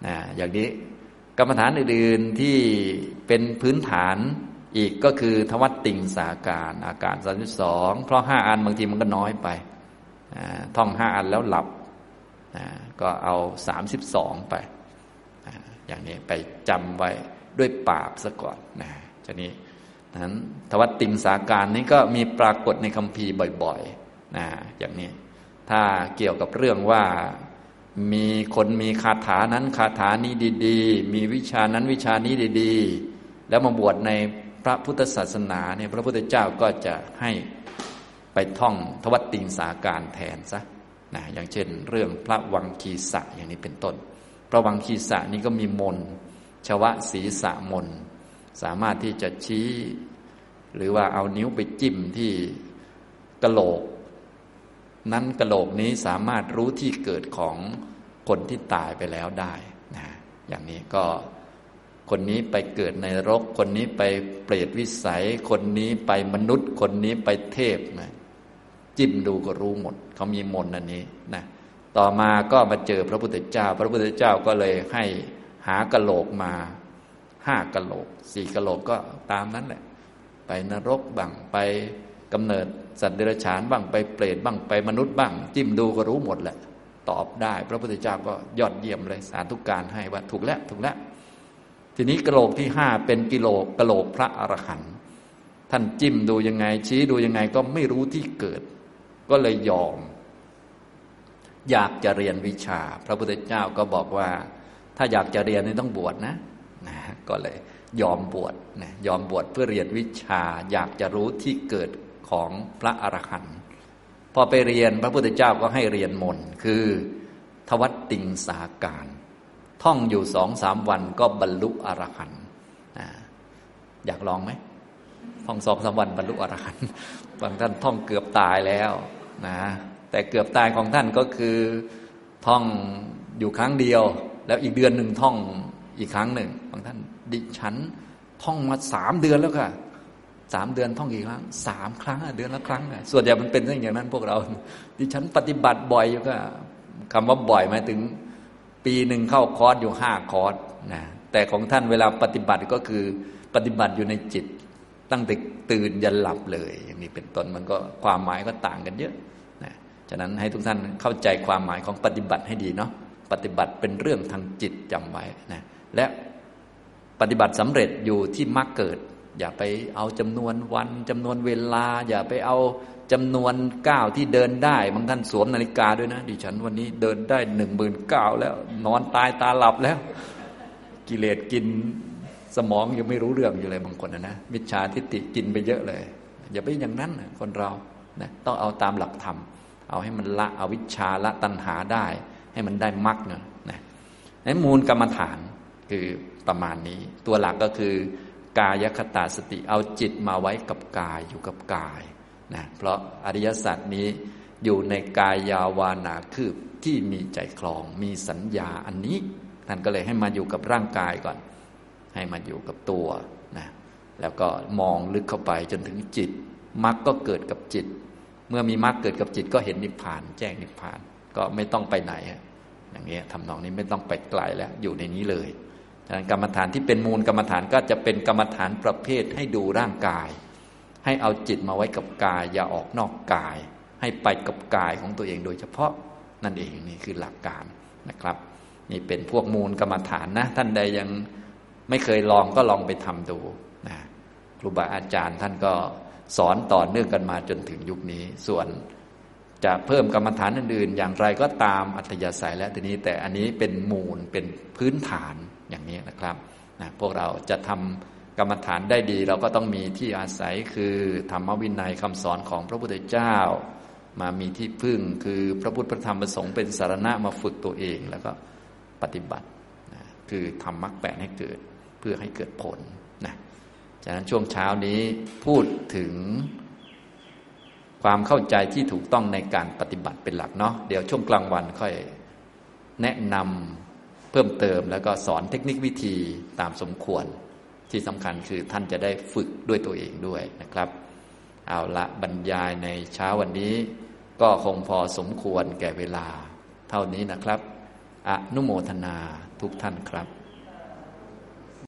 นะอย่างนี้กรรมฐานอื่นๆที่เป็นพื้นฐานอีกก็คือทวัตติงสาการอาการสามสิบสองเพราะห้าอันบางทีมันก็น้อยไปนะท่องห้าอันแล้วหลับนะก็เอาสามสิบสองไปนะอย่างนี้ไปจำไว้ด้วยปากซะก่อนนะทีนี้นั้นทวัตติงสาการนี้ก็มีปรากฏในคัมภีร์บ่อยๆนะอย่างนี้ถ้าเกี่ยวกับเรื่องว่ามีคนมีคาถานั้นคาถานี้ดีๆมีวิชานั้นวิชานี้ดีๆแล้วมาบวชในพระพุทธศาสนาเนี่ยพระพุทธเจ้าก็จะให้ไปท่องทวัตติงสาการแทนซะนะอย่างเช่นเรื่องพระวังคีสะอย่างนี้เป็นต้นพระวังคีสะนี้ก็มีมนต์ชวศีสะมนต์สามารถที่จะชี้หรือว่าเอานิ้วไปจิ้มที่กะโหลกนั้นกะโหลกนี้สามารถรู้ที่เกิดของคนที่ตายไปแล้วได้นะอย่างนี้ก็คนนี้ไปเกิดในนรกคนนี้ไปเปรตวิสัยคนนี้ไปมนุษย์คนนี้ไปเทพนะจิ้มดูก็รู้หมดเขามีมนต์อันนี้นะต่อมาก็มาเจอพระพุทธเจ้าพระพุทธเจ้าก็เลยให้หากะโหลกมาห้ากะโหลกสี่กะโหลกก็ตามนั้นแหละไปนรกบ้างไปกำเนิดสัตว์เดรัจฉานบ้างไปเปรตบ้างไปมนุษย์บ้างจิ้มดูก็รู้หมดแหละตอบได้พระพุทธเจ้าก็ยอดเยี่ยมเลยสาธุการให้ว่าถูกแล้วถูกแล้วทีนี้กะโหลกที่ห้าเป็นกิโลกะโหลกพระอรหันต์ท่านจิ้มดูยังไงชี้ดูยังไงก็ไม่รู้ที่เกิดก็เลยยอมอยากจะเรียนวิชาพระพุทธเจ้าก็บอกว่าถ้าอยากจะเรียนนี่ต้องบวชนะนะก็เลยยอมบวชนะยอมบวชเพื่อเรียนวิชาอยากจะรู้ที่เกิดของพระอรหันต์พอไปเรียนพระพุทธเจ้าก็ให้เรียนมนต์คือทวัตติงสาการท่องอยู่ สองสาม วันก็บรรลุอรหันต์อยากลองไหมท่อง สองสาม วันบรรลุอรหันต์บางท่านท่องเกือบตายแล้วนะแต่เกือบตายของท่านก็คือท่องอยู่ครั้งเดียวแล้วอีกเดือนนึงท่องอีกครั้งหนึ่งบางท่านดิฉันท่องมาสามเดือนแล้วค่ะสามเดือนท่องกี่ครั้งสามครั้งเดือนละครั้งส่วนใหญ่มันเป็นเรื่องอย่างนั้นพวกเราดิฉันปฏิบัติบ่อยอยู่ก็คำว่าบ่อยหมายถึงปีหนึ่งเข้าคอร์สอยู่ห้าคอร์สนะแต่ของท่านเวลาปฏิบัติก็คือปฏิบัติอยู่ในจิตตั้งแต่ตื่นยันหลับเลยอย่างนี้เป็นต้นมันก็ความหมายก็ต่างกันเยอะนะฉะนั้นให้ทุกท่านเข้าใจความหมายของปฏิบัติให้ดีเนาะปฏิบัติเป็นเรื่องทางจิตจำไว้นะและปฏิบัติสำเร็จอยู่ที่มรรคเกิดอย่าไปเอาจำนวนวันจำนวนเวลาอย่าไปเอาจำนวนก้าวที่เดินได้บางท่านสวมนาฬิกาด้วยนะดิฉันวันนี้เดินได้หนึ่งหมื่นก้าวแล้วนอนตายตาหลับแล้วกิเลสกินสมองยังไม่รู้เรื่องอยู่เลยบางคนนะนะมิจฉาทิฏฐิกินไปเยอะเลยอย่าไปอย่างนั้นนะคนเรานะต้องเอาตามหลักธรรมเอาให้มันละอวิชชาละตัณหาได้ให้มันได้มรรคนะนะในมูลกรรมฐานคือประมาณนี้ตัวหลักก็คือกายคตาสติเอาจิตมาไว้กับกายอยู่กับกายนะเพราะอริยสัจนี้ อยู่ในกายาวานาคืบที่มีใจคลองมีสัญญาอันนี้ท่านก็เลยให้มาอยู่กับร่างกายก่อนให้มาอยู่กับตัวนะแล้วก็มองลึกเข้าไปจนถึงจิตมรรคก็เกิดกับจิตเมื่อมีมรรคเกิดกับจิตก็เห็นนิพพานแจ้งนิพพานก็ไม่ต้องไปไหนอย่างเงี้ยทำนองนี้ไม่ต้องไปไกลแล้วอยู่ในนี้เลยดังนั้นกรรมฐานที่เป็นมูลกรรมฐานก็จะเป็นกรรมฐานประเภทให้ดูร่างกายให้เอาจิตมาไว้กับกายอย่าออกนอกกายให้ไปกับกายของตัวเองโดยเฉพาะนั่นเองนี่คือหลักการนะครับนี่เป็นพวกมูลกรรมฐานนะท่านใดยังไม่เคยลองก็ลองไปทำดูนะครูบาอาจารย์ท่านก็สอนต่อเนื่องกันมาจนถึงยุคนี้ส่วนจะเพิ่มกรรมฐานอื่นๆอย่างไรก็ตามอัธยาศัยและทีนี้แต่อันนี้เป็นมูลเป็นพื้นฐานอย่างนี้นะครับนะพวกเราจะทำกรรมฐานได้ดีเราก็ต้องมีที่อาศัยคือธรรมวินัยคำสอนของพระพุทธเจ้ามามีที่พึ่งคือพระพุทธพระธรรมพระสงฆ์เป็นสารณะมาฝึกตัวเองแล้วก็ปฏิบัตินะคือทำมรรคแปดให้เกิดเพื่อให้เกิดผลนะฉะนั้นช่วงเช้านี้พูดถึงความเข้าใจที่ถูกต้องในการปฏิบัติเป็นหลักเนาะเดี๋ยวช่วงกลางวันค่อยแนะนำเพิ่มเติมแล้วก็สอนเทคนิควิธีตามสมควรที่สำคัญคือท่านจะได้ฝึกด้วยตัวเองด้วยนะครับเอาละบรรยายในเช้าวันนี้ก็คงพอสมควรแก่เวลาเท่านี้นะครับอนุโมทนาทุกท่านครับ